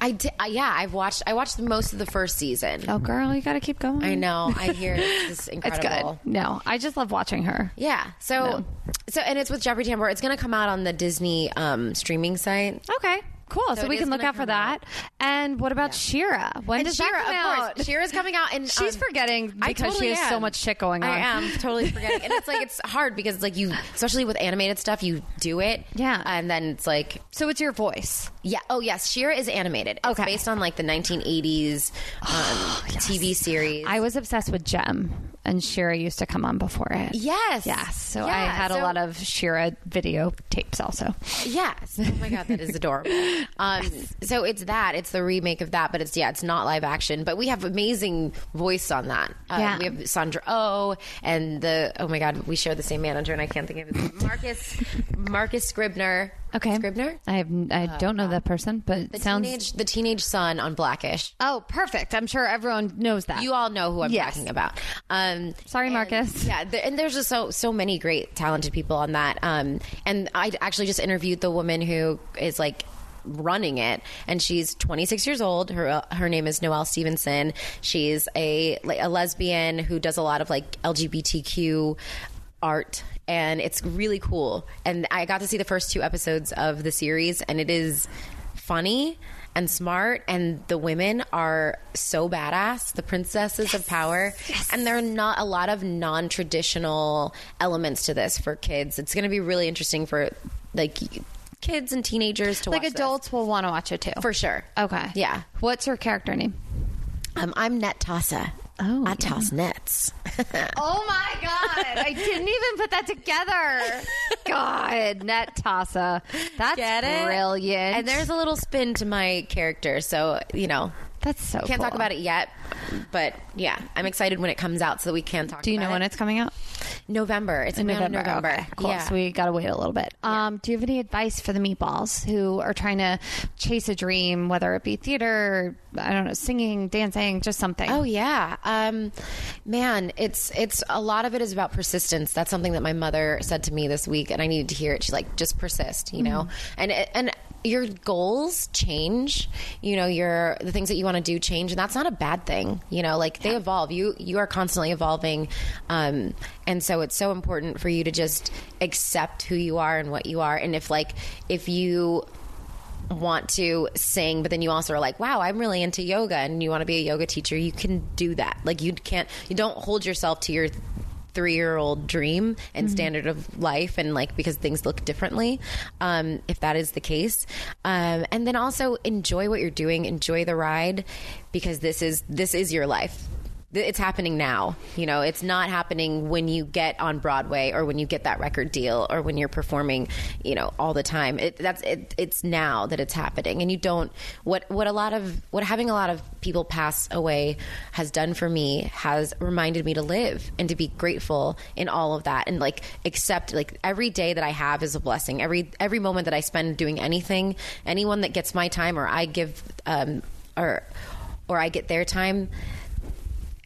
I did, uh, yeah, I've watched. I watched most of the first season. Oh, girl, you got to keep going. I know. I hear it. It's incredible. It's good. No, I just love watching her. Yeah. So, no. so, and it's with Jeffrey Tambor. It's going to come out on the Disney um, streaming site. Okay. Cool. So, so we can look out for that. Out. And what about yeah. She-Ra? When and does She-Ra, that come out? Of course. She-Ra's coming out. And she's um, forgetting because totally she has am. so much shit going on. I am totally forgetting. And it's like, it's hard because it's like you, especially with animated stuff, you do it. Yeah. And then it's like. So it's your voice. Yeah. Oh, yes. She-Ra is animated. It's okay. based on like the nineteen eighties um, yes. T V series. I was obsessed with Gem. And She-Ra used to come on before it. Yes. Yes. So yeah, I had so, a lot of She-Ra video tapes also. Yes. Oh my God, that is adorable. Um, yes. So it's that. It's the remake of that, but it's, yeah, it's not live action. But we have amazing voice on that. Um, yeah. We have Sandra Oh and the, oh my God, we share the same manager and I can't think of it. Marcus, Marcus Scribner. Okay. Scribner? I have I don't know uh, that person, but the sounds... Teenage, the teenage son on Black-ish. Oh, perfect. I'm sure everyone knows that. You all know who I'm yes. talking about. Um, Sorry, and, Marcus. Yeah, the, and there's just so so many great, talented people on that. Um, and I actually just interviewed the woman who is like... running it, and she's twenty-six years old. Her her name is Noelle Stevenson. She's a a lesbian who does a lot of like L G B T Q art, and it's really cool. And I got to see the first two episodes of the series, and it is funny and smart, and the women are so badass, the princesses yes. of power, yes. and there are not a lot of non-traditional elements to this for kids. It's going to be really interesting for like... kids and teenagers to like watch. Like adults this. will want to watch it too. For sure. Okay. Yeah. What's her character name? Um, I'm Net Tassa. Oh. I yeah. toss nets. Oh my God. I didn't even put that together. God, Net Tassa. That's Get it? Brilliant. And there's a little spin to my character, so, you know. That's so Can't cool. talk about it yet, but yeah, I'm excited when it comes out so that we can talk about it. Do you know it. when it's coming out? November. It's in November. November. Okay, cool. Yeah. So we got to wait a little bit. Yeah. Um, do you have any advice for the meatballs who are trying to chase a dream, whether it be theater, I don't know, singing, dancing, just something? Oh, yeah. Um, man, it's, it's a lot of it is about persistence. That's something that my mother said to me this week, and I needed to hear it. She's like, just persist, you know? Mm-hmm. And, and, your goals change, you know, your the things that you want to do change, and that's not a bad thing, you know, like yeah. they evolve. You you are constantly evolving, um, and so it's so important for you to just accept who you are and what you are. And if like if you want to sing, but then you also are like, wow, I'm really into yoga, and you want to be a yoga teacher, you can do that. Like you can't, you don't hold yourself to your three-year-old dream and mm-hmm. standard of life, and like because things look differently, um, if that is the case, um, and then also enjoy what you're doing, enjoy the ride, because this is this is your life. It's happening now. You know, it's not happening when you get on Broadway or when you get that record deal or when you're performing, you know, all the time. It, that's it, it's now that it's happening, and you don't. What what a lot of what having a lot of people pass away has done for me has reminded me to live and to be grateful in all of that, and like accept like every day that I have is a blessing. Every every moment that I spend doing anything, anyone that gets my time or I give um, or or I get their time.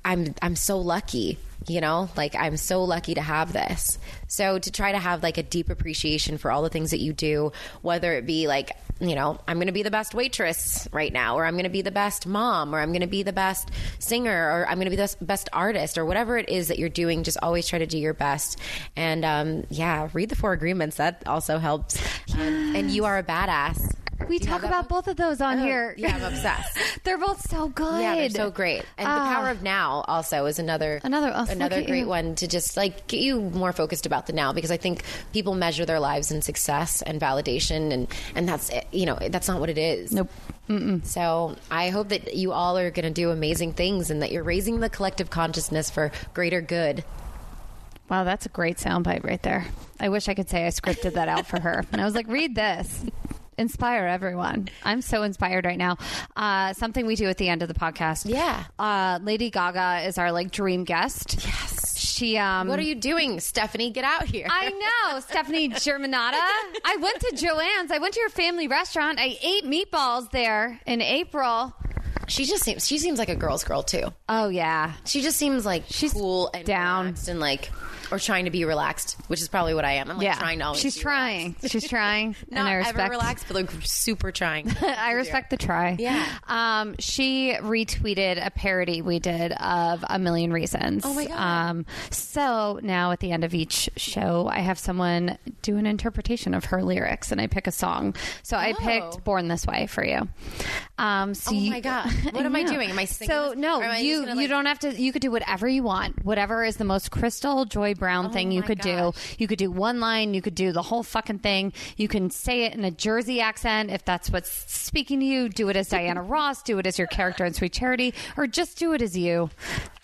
I'm I'm so lucky, you know, like I'm so lucky to have this. So to try to have like a deep appreciation for all the things that you do, whether it be like, you know, I'm going to be the best waitress right now, or I'm going to be the best mom, or I'm going to be the best singer, or I'm going to be the best artist, or whatever it is that you're doing, just always try to do your best. And um, yeah, read the Four Agreements. That also helps. Yes. And, and you are a badass. We talk about both of those on oh, here. Yeah, I'm obsessed. They're both so good. Yeah, they're so great. And uh, The Power of Now also is another another, oh, another great you. one to just like get you more focused about the now, because I think people measure their lives in success and validation, and, and that's, you know, that's not what it is. Nope. Mm-mm. So I hope that you all are going to do amazing things and that you're raising the collective consciousness for greater good. Wow, that's a great soundbite right there. I wish I could say I scripted that out for her. And I was like, read this. Inspire everyone. I'm so inspired right now. Uh, something we do at the end of the podcast. Yeah. Uh, Lady Gaga is our like dream guest. Yes. She. Um, what are you doing, Stephanie? Get out here. I know, Stephanie Germanata. I went to Joanne's. I went to your family restaurant. I ate meatballs there in April. She just seems. She seems like a girl's girl too. Oh yeah. She just seems like she's cool and down and like. Or trying to be relaxed, which is probably what I am. I'm like yeah. trying to always She's be trying. Relaxed. She's trying. Not and I respect, ever relaxed, but like super trying. I respect the try. Yeah. Um, she retweeted a parody we did of A Million Reasons. Oh my God. Um, so now at the end of each show, I have someone do an interpretation of her lyrics, and I pick a song. So oh. I picked Born This Way for you. Um, so oh you, my God. What am I doing? Am I singing? So this? No, I you, gonna, like, you don't have to. You could do whatever you want. Whatever is the most crystal joy Brown oh thing you could gosh. do. You could do one line, you could do the whole fucking thing. You can say it in a Jersey accent if that's what's speaking to you. Do it as Diana Ross, do it as your character in Sweet Charity, or just do it as you.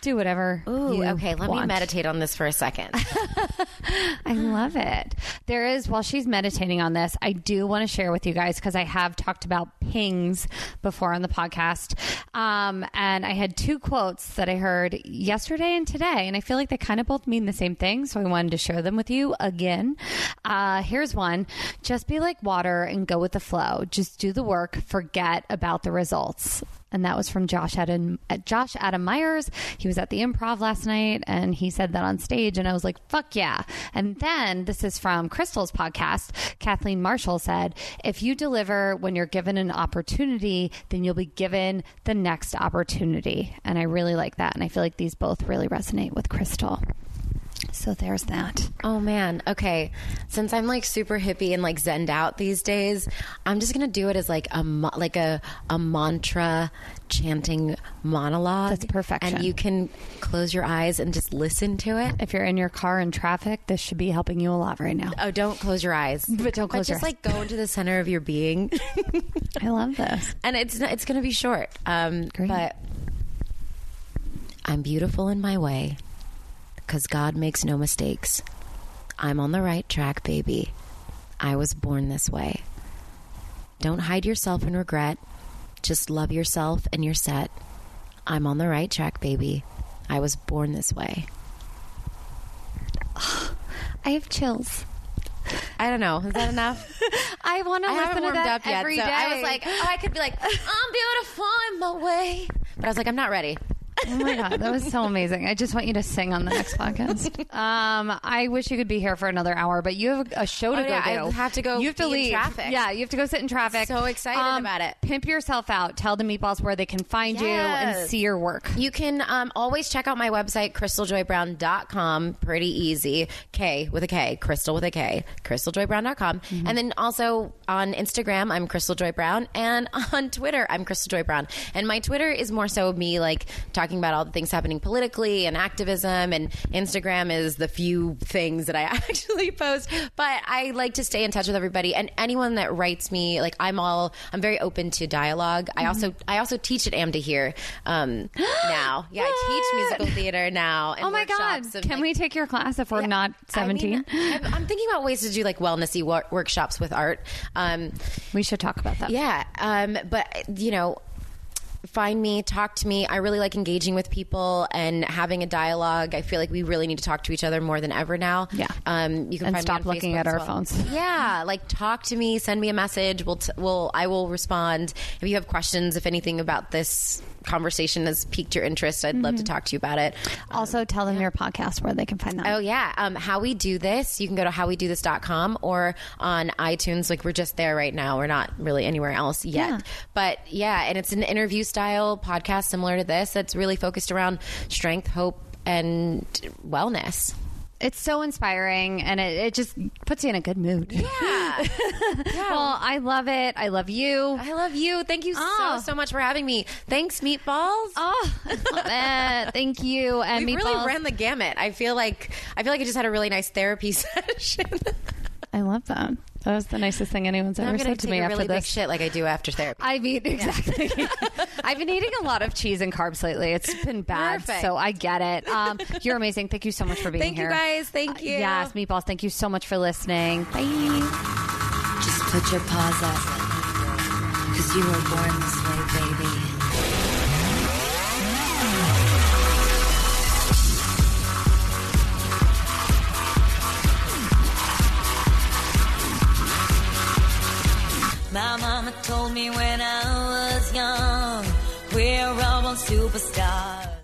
Do whatever. Ooh, you okay, let want. me meditate on this for a second. I love it. There is, while she's meditating on this, I do want to share with you guys, because I have talked about pings before on the podcast. Um, and I had two quotes that I heard yesterday and today, and I feel like they kind of both mean the same thing. So I wanted to share them with you again. Uh, here's one. Just be like water and go with the flow. Just do the work. Forget about the results. And that was from Josh Adam, Josh Adam Myers. He was at the Improv last night, and he said that on stage, and I was like, fuck yeah. And then this is from Crystal's podcast. Kathleen Marshall said, if you deliver when you're given an opportunity, then you'll be given the next opportunity. And I really like that. And I feel like these both really resonate with Crystal. So there's that. Oh man. Okay. Since I'm like super hippie and like zen'd out these days, I'm just gonna do it as like a mo- like a a mantra chanting monologue. That's perfection. And you can close your eyes and just listen to it. If you're in your car in traffic, this should be helping you a lot right now. Oh, don't close your eyes. But don't close but your just eyes. Like go into the center of your being. I love this. And it's it's gonna be short. Um, Great. But I'm beautiful in my way. 'Cause God makes no mistakes. I'm on the right track, baby. I was born this way. Don't hide yourself in regret. Just love yourself and you're set. I'm on the right track, baby. I was born this way. Oh, I have chills. I don't know. Is that enough? I want to listen to that yet, every so day. I was like, oh, I could be like, I'm beautiful in my way. But I was like, I'm not ready. Oh my God, that was so amazing. I just want you to sing on the next podcast. Um, I wish you could be here for another hour, but you have a show to oh, go yeah, do. I have to go. You have to leave. Traffic. Yeah, you have to go sit in traffic. So excited um, about it. Pimp yourself out. Tell the meatballs where they can find yes. you and see your work. You can um, always check out my website, crystal joy brown dot com. Pretty easy. K with a K. Crystal with a K. crystal joy brown dot com. Mm-hmm. And then also on Instagram, I'm crystaljoybrown. And on Twitter, I'm crystaljoybrown. And my Twitter is more so me like talking about all the things happening politically and activism, and Instagram is the few things that I actually post, but I like to stay in touch with everybody and anyone that writes me. Like I'm all I'm very open to dialogue. Mm-hmm. I also I also teach at AMDA here um, now. Yeah, what? I teach musical theater now. And oh my God! Of, Can like, we take your class if we're yeah, not seventeen? I mean, I'm, I'm thinking about ways to do like wellnessy wor- workshops with art. Um, we should talk about that. Yeah, um, but you know. Find me, talk to me. I really like engaging with people and having a dialogue. I feel like we really need to talk to each other more than ever now. Yeah, um, you can and find stop me on looking Facebook at our well. phones. Yeah, like talk to me, send me a message. We'll, t- we'll, I will respond if you have questions. If anything about this conversation has piqued your interest, I'd mm-hmm. love to talk to you about it. Also, um, tell them yeah. your podcast where they can find that. Oh yeah, um, How We Do This. You can go to how we do this dot com or on iTunes. Like we're just there right now. We're not really anywhere else yet. Yeah. But yeah, and it's an interview style podcast similar to this that's really focused around strength, hope, and wellness. It's so inspiring, and it, it just puts you in a good mood. Yeah. yeah. Well, I love it. I love you. I love you. Thank you oh. so, so much for having me. Thanks, Meatballs. Oh, I love it. Thank you. And we Meatballs. really ran the gamut. I feel like I feel like I just had a really nice therapy session. I love that. That was the nicest thing anyone's ever said to me after this. I'm going to take a really big shit like I do after therapy. I mean, exactly. Yeah. I've been eating a lot of cheese and carbs lately. It's been bad, Perfect. so I get it. Um, you're amazing. Thank you so much for being thank here. Thank you, guys. Thank you. Uh, yes, Meatballs, thank you so much for listening. Bye. Just put your paws up, because you were born this way, baby. My mama told me when I was young, we're all on superstars.